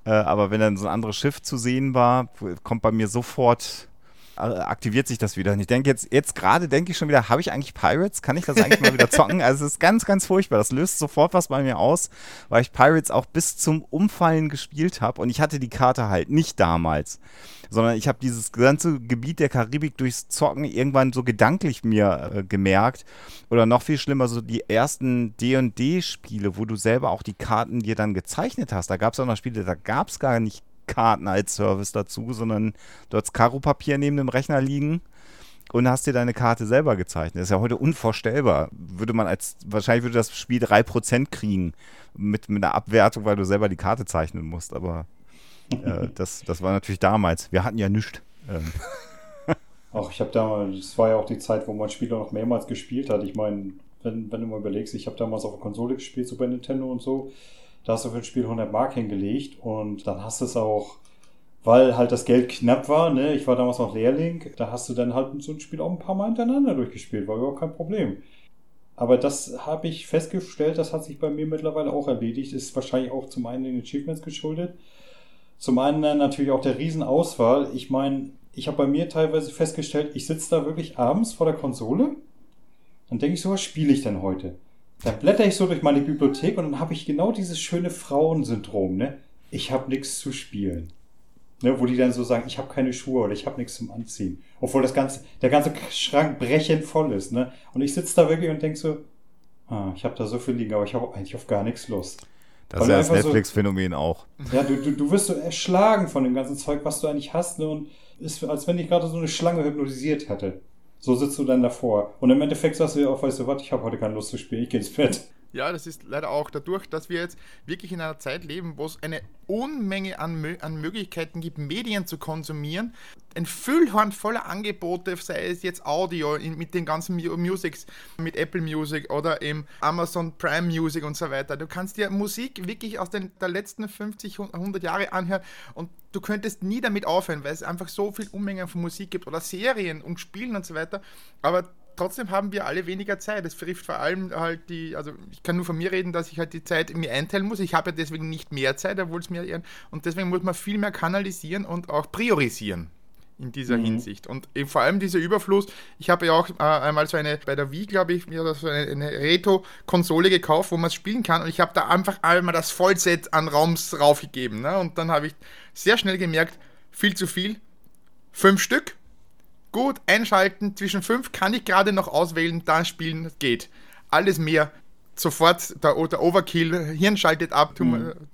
Aber wenn dann so ein anderes Schiff zu sehen war, kommt bei mir sofort, aktiviert sich das wieder. Und ich denke jetzt gerade denke ich schon wieder, habe ich eigentlich Pirates? Kann ich das eigentlich mal wieder zocken? Also es ist ganz, ganz furchtbar. Das löst sofort was bei mir aus, weil ich Pirates auch bis zum Umfallen gespielt habe. Und ich hatte die Karte halt nicht damals, sondern ich habe dieses ganze Gebiet der Karibik durchs Zocken irgendwann so gedanklich mir gemerkt. Oder noch viel schlimmer, so die ersten D&D-Spiele, wo du selber auch die Karten dir dann gezeichnet hast. Da gab es auch noch Spiele, da gab es gar nicht Karten als Service dazu, sondern du hast Karo-Papier neben dem Rechner liegen und hast dir deine Karte selber gezeichnet. Das ist ja heute unvorstellbar. Wahrscheinlich würde das Spiel 3% kriegen mit einer Abwertung, weil du selber die Karte zeichnen musst, aber das war natürlich damals. Wir hatten ja nichts. Ach, ich habe damals, das war ja auch die Zeit, wo man Spiele noch mehrmals gespielt hat. Ich meine, wenn du mal überlegst, ich habe damals auf der Konsole gespielt, Super Nintendo und so, da hast du für ein Spiel 100 Mark hingelegt und dann hast du es auch, weil halt das Geld knapp war, ne? Ich war damals noch Lehrling, da hast du dann halt so ein Spiel auch ein paar Mal hintereinander durchgespielt, war überhaupt kein Problem. Aber das habe ich festgestellt, das hat sich bei mir mittlerweile auch erledigt, ist wahrscheinlich auch zum einen den Achievements geschuldet, zum anderen natürlich auch der Riesenauswahl. Ich meine, ich habe bei mir teilweise festgestellt, ich sitze da wirklich abends vor der Konsole und denke ich so, was spiele ich denn heute? Dann blätter ich so durch meine Bibliothek und dann habe ich genau dieses schöne Frauensyndrom, ne? Ich habe nichts zu spielen. Ne? Wo die dann so sagen, ich habe keine Schuhe oder ich habe nichts zum Anziehen. Obwohl der ganze Schrank brechend voll ist, ne? Und ich sitze da wirklich und denke so, ich habe da so viel liegen, aber ich habe eigentlich auf gar nichts Lust. Das ist ja das Netflix-Phänomen auch. Ja, du wirst so erschlagen von dem ganzen Zeug, was du eigentlich hast, ne? Und ist, als wenn ich gerade so eine Schlange hypnotisiert hätte. So sitzt du dann davor. Und im Endeffekt sagst du dir auch, weißt du was, ich habe heute keine Lust zu spielen, ich gehe ins Bett. Ja, das ist leider auch dadurch, dass wir jetzt wirklich in einer Zeit leben, wo es eine Unmenge an Möglichkeiten gibt, Medien zu konsumieren. Ein Füllhorn voller Angebote, sei es jetzt Audio mit den ganzen Musics, mit Apple Music oder eben Amazon Prime Music und so weiter. Du kannst dir Musik wirklich aus der letzten 50, 100 Jahre anhören und du könntest nie damit aufhören, weil es einfach so viel Unmengen von Musik gibt oder Serien und Spielen und so weiter. Aber trotzdem haben wir alle weniger Zeit. Das trifft vor allem halt also ich kann nur von mir reden, dass ich halt die Zeit mir einteilen muss. Ich habe ja deswegen nicht mehr Zeit, obwohl es mir eher, und deswegen muss man viel mehr kanalisieren und auch priorisieren in dieser Hinsicht. Und eben vor allem dieser Überfluss, ich habe ja auch einmal so eine, bei der Wii, glaube ich, mir so eine Retro-Konsole gekauft, wo man es spielen kann und ich habe da einfach einmal das Vollset an Raums raufgegeben, ne? Und dann habe ich sehr schnell gemerkt, viel zu viel, 5 Stück, gut, einschalten, zwischen 5 kann ich gerade noch auswählen, da spielen geht. Alles mehr, sofort der Overkill, Hirn schaltet ab,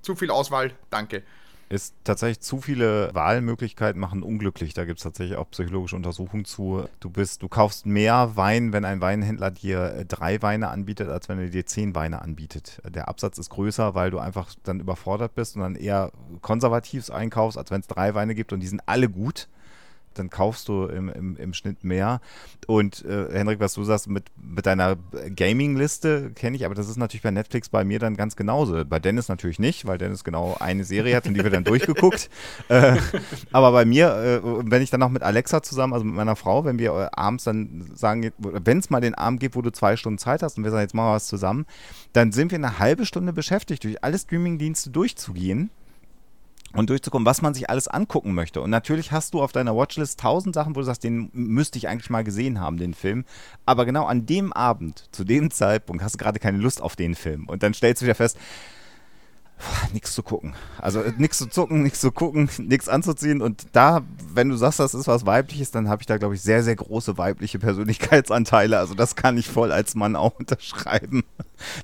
zu viel Auswahl, danke. Ist tatsächlich zu viele Wahlmöglichkeiten machen unglücklich. Da gibt es tatsächlich auch psychologische Untersuchungen zu. Du kaufst mehr Wein, wenn ein Weinhändler dir 3 Weine anbietet, als wenn er dir 10 Weine anbietet. Der Absatz ist größer, weil du einfach dann überfordert bist und dann eher konservativ einkaufst, als wenn es 3 Weine gibt und die sind alle gut. dann kaufst du im Schnitt mehr. Und Henrik, was du sagst mit deiner Gaming-Liste, kenne ich, aber das ist natürlich bei Netflix bei mir dann ganz genauso. Bei Dennis natürlich nicht, weil Dennis genau eine Serie hat und die wird dann durchgeguckt. Aber bei mir, wenn ich dann noch mit Alexa zusammen, also mit meiner Frau, wenn wir abends dann sagen, wenn es mal den Abend gibt, wo du 2 Stunden Zeit hast und wir sagen, jetzt machen wir was zusammen, dann sind wir eine halbe Stunde beschäftigt, durch alle Streaming-Dienste durchzugehen. Und durchzukommen, was man sich alles angucken möchte. Und natürlich hast du auf deiner Watchlist 1000 Sachen, wo du sagst, den müsste ich eigentlich mal gesehen haben, den Film. Aber genau an dem Abend, zu dem Zeitpunkt, hast du gerade keine Lust auf den Film. Und dann stellst du wieder fest, nichts zu gucken. Also nichts zu zucken, nichts zu gucken, nichts anzuziehen. Und da, wenn du sagst, das ist was Weibliches, dann habe ich da, glaube ich, sehr, sehr große weibliche Persönlichkeitsanteile. Also das kann ich voll als Mann auch unterschreiben.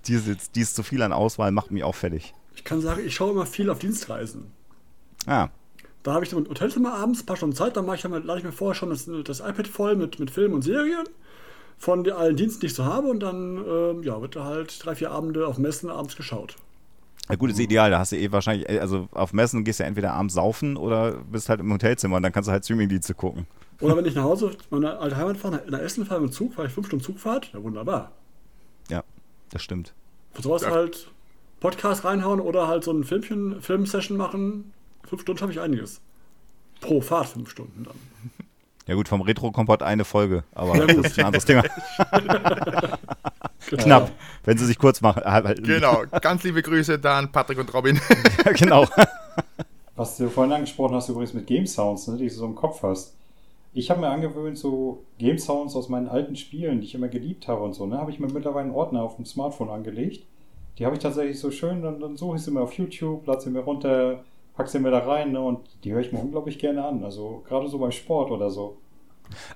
Dies zu viel an Auswahl macht mich auch fertig. Ich kann sagen, ich schaue immer viel auf Dienstreisen. Ah. Da habe ich ein Hotelzimmer abends, ein paar Stunden Zeit, dann lade ich mir vorher schon das iPad voll mit Filmen und Serien von allen Diensten, die ich so habe, und dann wird da halt 3-4 Abende auf Messen abends geschaut. Ja gut, ist ideal, da hast du wahrscheinlich, also auf Messen gehst du ja entweder abends saufen oder bist halt im Hotelzimmer und dann kannst du halt Streamingdienste gucken. Oder wenn ich nach Hause, meine alte Heimat fahre, nach Essen fahre mit dem Zug, fahre ich 5 Stunden Zugfahrt, ja wunderbar. Ja, das stimmt. Und so was halt Podcast reinhauen oder halt so ein Filmsession machen. 5 Stunden habe ich einiges. Pro Fahrt 5 Stunden dann. Ja gut, vom Retrokompott eine Folge, aber ja, das ist ein anderes Thema. Genau. Knapp, wenn sie sich kurz machen. Genau, ganz liebe Grüße dann Patrick und Robin. Ja, genau. Was du vorhin angesprochen hast, übrigens mit Game Sounds, ne, die du so im Kopf hast. Ich habe mir angewöhnt, so Game Sounds aus meinen alten Spielen, die ich immer geliebt habe und so, ne, habe ich mir mittlerweile einen Ordner auf dem Smartphone angelegt. Die habe ich tatsächlich so schön, dann suche ich sie mir auf YouTube, lade sie mir runter, pack sie mir da rein, ne, und die höre ich mir unglaublich gerne an. Also gerade so beim Sport oder so.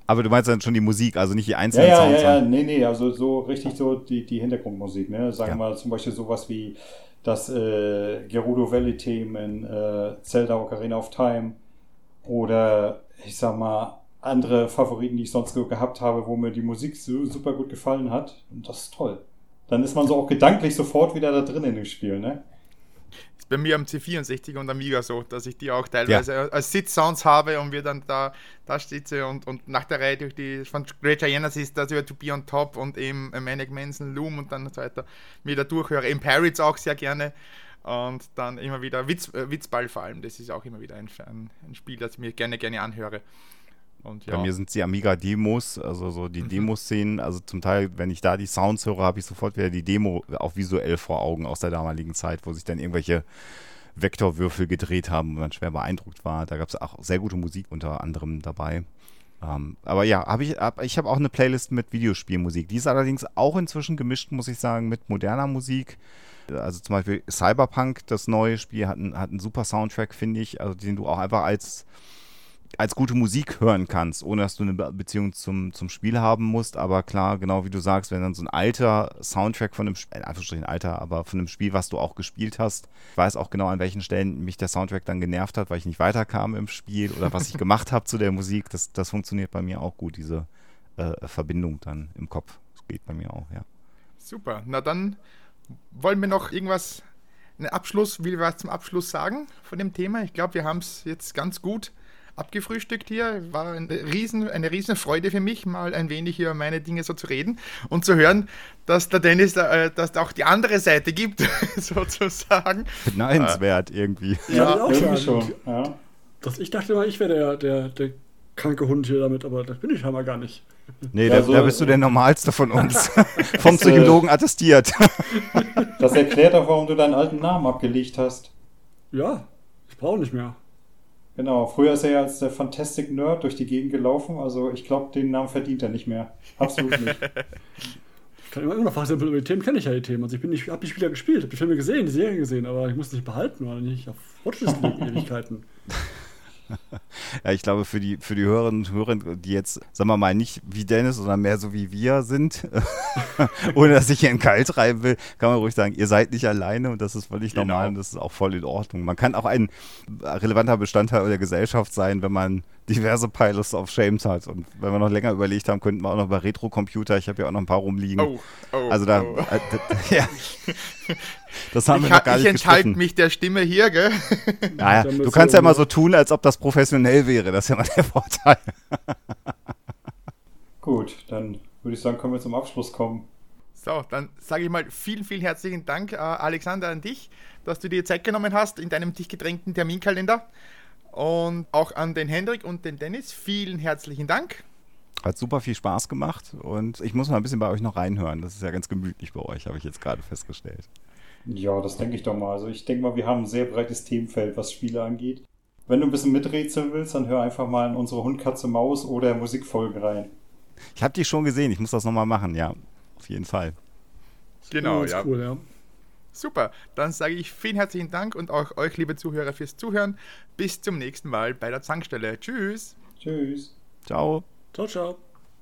Aber du meinst dann schon die Musik, also nicht die einzelnen Sounds? Ja, nee, also so richtig so die Hintergrundmusik, ne? Sagen wir mal zum Beispiel sowas wie das Gerudo Valley-Theme in Zelda Ocarina of Time oder ich sag mal andere Favoriten, die ich sonst so gehabt habe, wo mir die Musik so super gut gefallen hat. Und das ist toll. Dann ist man so auch gedanklich sofort wieder da drin in dem Spiel, ne? Ist bei mir am C64 und Amiga so, dass ich die auch teilweise als Sitzsounds habe und wir dann da sitze und nach der Reihe durch die von Greater Genesis, das über To Be On Top und eben Manic Manson, Loom und dann weiter mir da durchhöre. Im Pirates auch sehr gerne und dann immer wieder Witzball vor allem, das ist auch immer wieder ein Spiel, das ich mir gerne anhöre. Und bei mir sind die Amiga-Demos, also so die Demoszenen, also zum Teil, wenn ich da die Sounds höre, habe ich sofort wieder die Demo auch visuell vor Augen aus der damaligen Zeit, wo sich dann irgendwelche Vektorwürfel gedreht haben und man schwer beeindruckt war. Da gab es auch sehr gute Musik unter anderem dabei. Aber ja, ich habe auch eine Playlist mit Videospielmusik. Die ist allerdings auch inzwischen gemischt, muss ich sagen, mit moderner Musik. Also zum Beispiel Cyberpunk, das neue Spiel, hat einen super Soundtrack, finde ich, also den du auch einfach als gute Musik hören kannst, ohne dass du eine Beziehung zum Spiel haben musst. Aber klar, genau wie du sagst, wenn dann so ein alter Soundtrack von einem Spiel, in Anführungsstrichen alter, aber von einem Spiel, was du auch gespielt hast, ich weiß auch genau, an welchen Stellen mich der Soundtrack dann genervt hat, weil ich nicht weiterkam im Spiel oder was ich gemacht habe zu der Musik. Das funktioniert bei mir auch gut, diese Verbindung dann im Kopf. Das geht bei mir auch, ja. Super. Na dann wollen wir noch irgendwas, will was zum Abschluss sagen von dem Thema. Ich glaube, wir haben es jetzt ganz gut abgefrühstückt hier, war eine riesen Freude für mich, mal ein wenig über meine Dinge so zu reden und zu hören, dass der Dennis da auch die andere Seite gibt, sozusagen. Beneidenswert irgendwie. Ja, auch irgendwie schon. Ja. Ich dachte mal, ich wäre der kranke Hund hier damit, aber das bin ich aber gar nicht. Nee, ja, da bist du der Normalste von uns. Vom Psychologen attestiert. Das erklärt auch, warum du deinen alten Namen abgelegt hast. Ja, ich brauche nicht mehr. Genau, früher ist er ja als der Fantastic Nerd durch die Gegend gelaufen, also ich glaube, den Namen verdient er nicht mehr. Absolut nicht. Ich kann immer noch fragen, über die Themen kenne ich ja die Themen. Also ich habe die Spieler gespielt, habe die Filme gesehen, die Serien gesehen, aber ich muss nicht behalten, weil ich auf Watchlisten Ewigkeiten. Ja, ich glaube, für die Hörerinnen und Hörer, die jetzt, sagen wir mal, nicht wie Dennis, sondern mehr so wie wir sind, ohne dass ich hier in Kalt treiben will, kann man ruhig sagen, ihr seid nicht alleine und das ist völlig normal und das ist auch voll in Ordnung. Man kann auch ein relevanter Bestandteil der Gesellschaft sein, wenn man diverse Piles of Shames hat. Und wenn wir noch länger überlegt haben, könnten wir auch noch bei Retrocomputer, ich habe ja auch noch ein paar rumliegen. Ja. Das haben wir noch gar nicht gestritten. Ich enthalte mich der Stimme hier, gell? Naja, du kannst ja immer so tun, als ob das professionell wäre. Das ist ja mal der Vorteil. Gut, dann würde ich sagen, können wir zum Abschluss kommen. So, dann sage ich mal vielen, vielen herzlichen Dank, Alexander, an dich, dass du dir Zeit genommen hast in deinem dicht gedrängten Terminkalender. Und auch an den Hendrik und den Dennis, vielen herzlichen Dank. Hat super viel Spaß gemacht und ich muss mal ein bisschen bei euch noch reinhören. Das ist ja ganz gemütlich bei euch, habe ich jetzt gerade festgestellt. Ja, das denke ich doch mal. Also ich denke mal, wir haben ein sehr breites Themenfeld, was Spiele angeht. Wenn du ein bisschen miträtseln willst, dann hör einfach mal in unsere Hund, Katze, Maus oder Musikfolgen rein. Ich habe die schon gesehen, ich muss das nochmal machen, ja. Auf jeden Fall. Genau, oh, ja. Cool, ja. Super, dann sage ich vielen herzlichen Dank und auch euch, liebe Zuhörer, fürs Zuhören. Bis zum nächsten Mal bei der Zankstelle. Tschüss. Tschüss. Ciao. Ciao, ciao.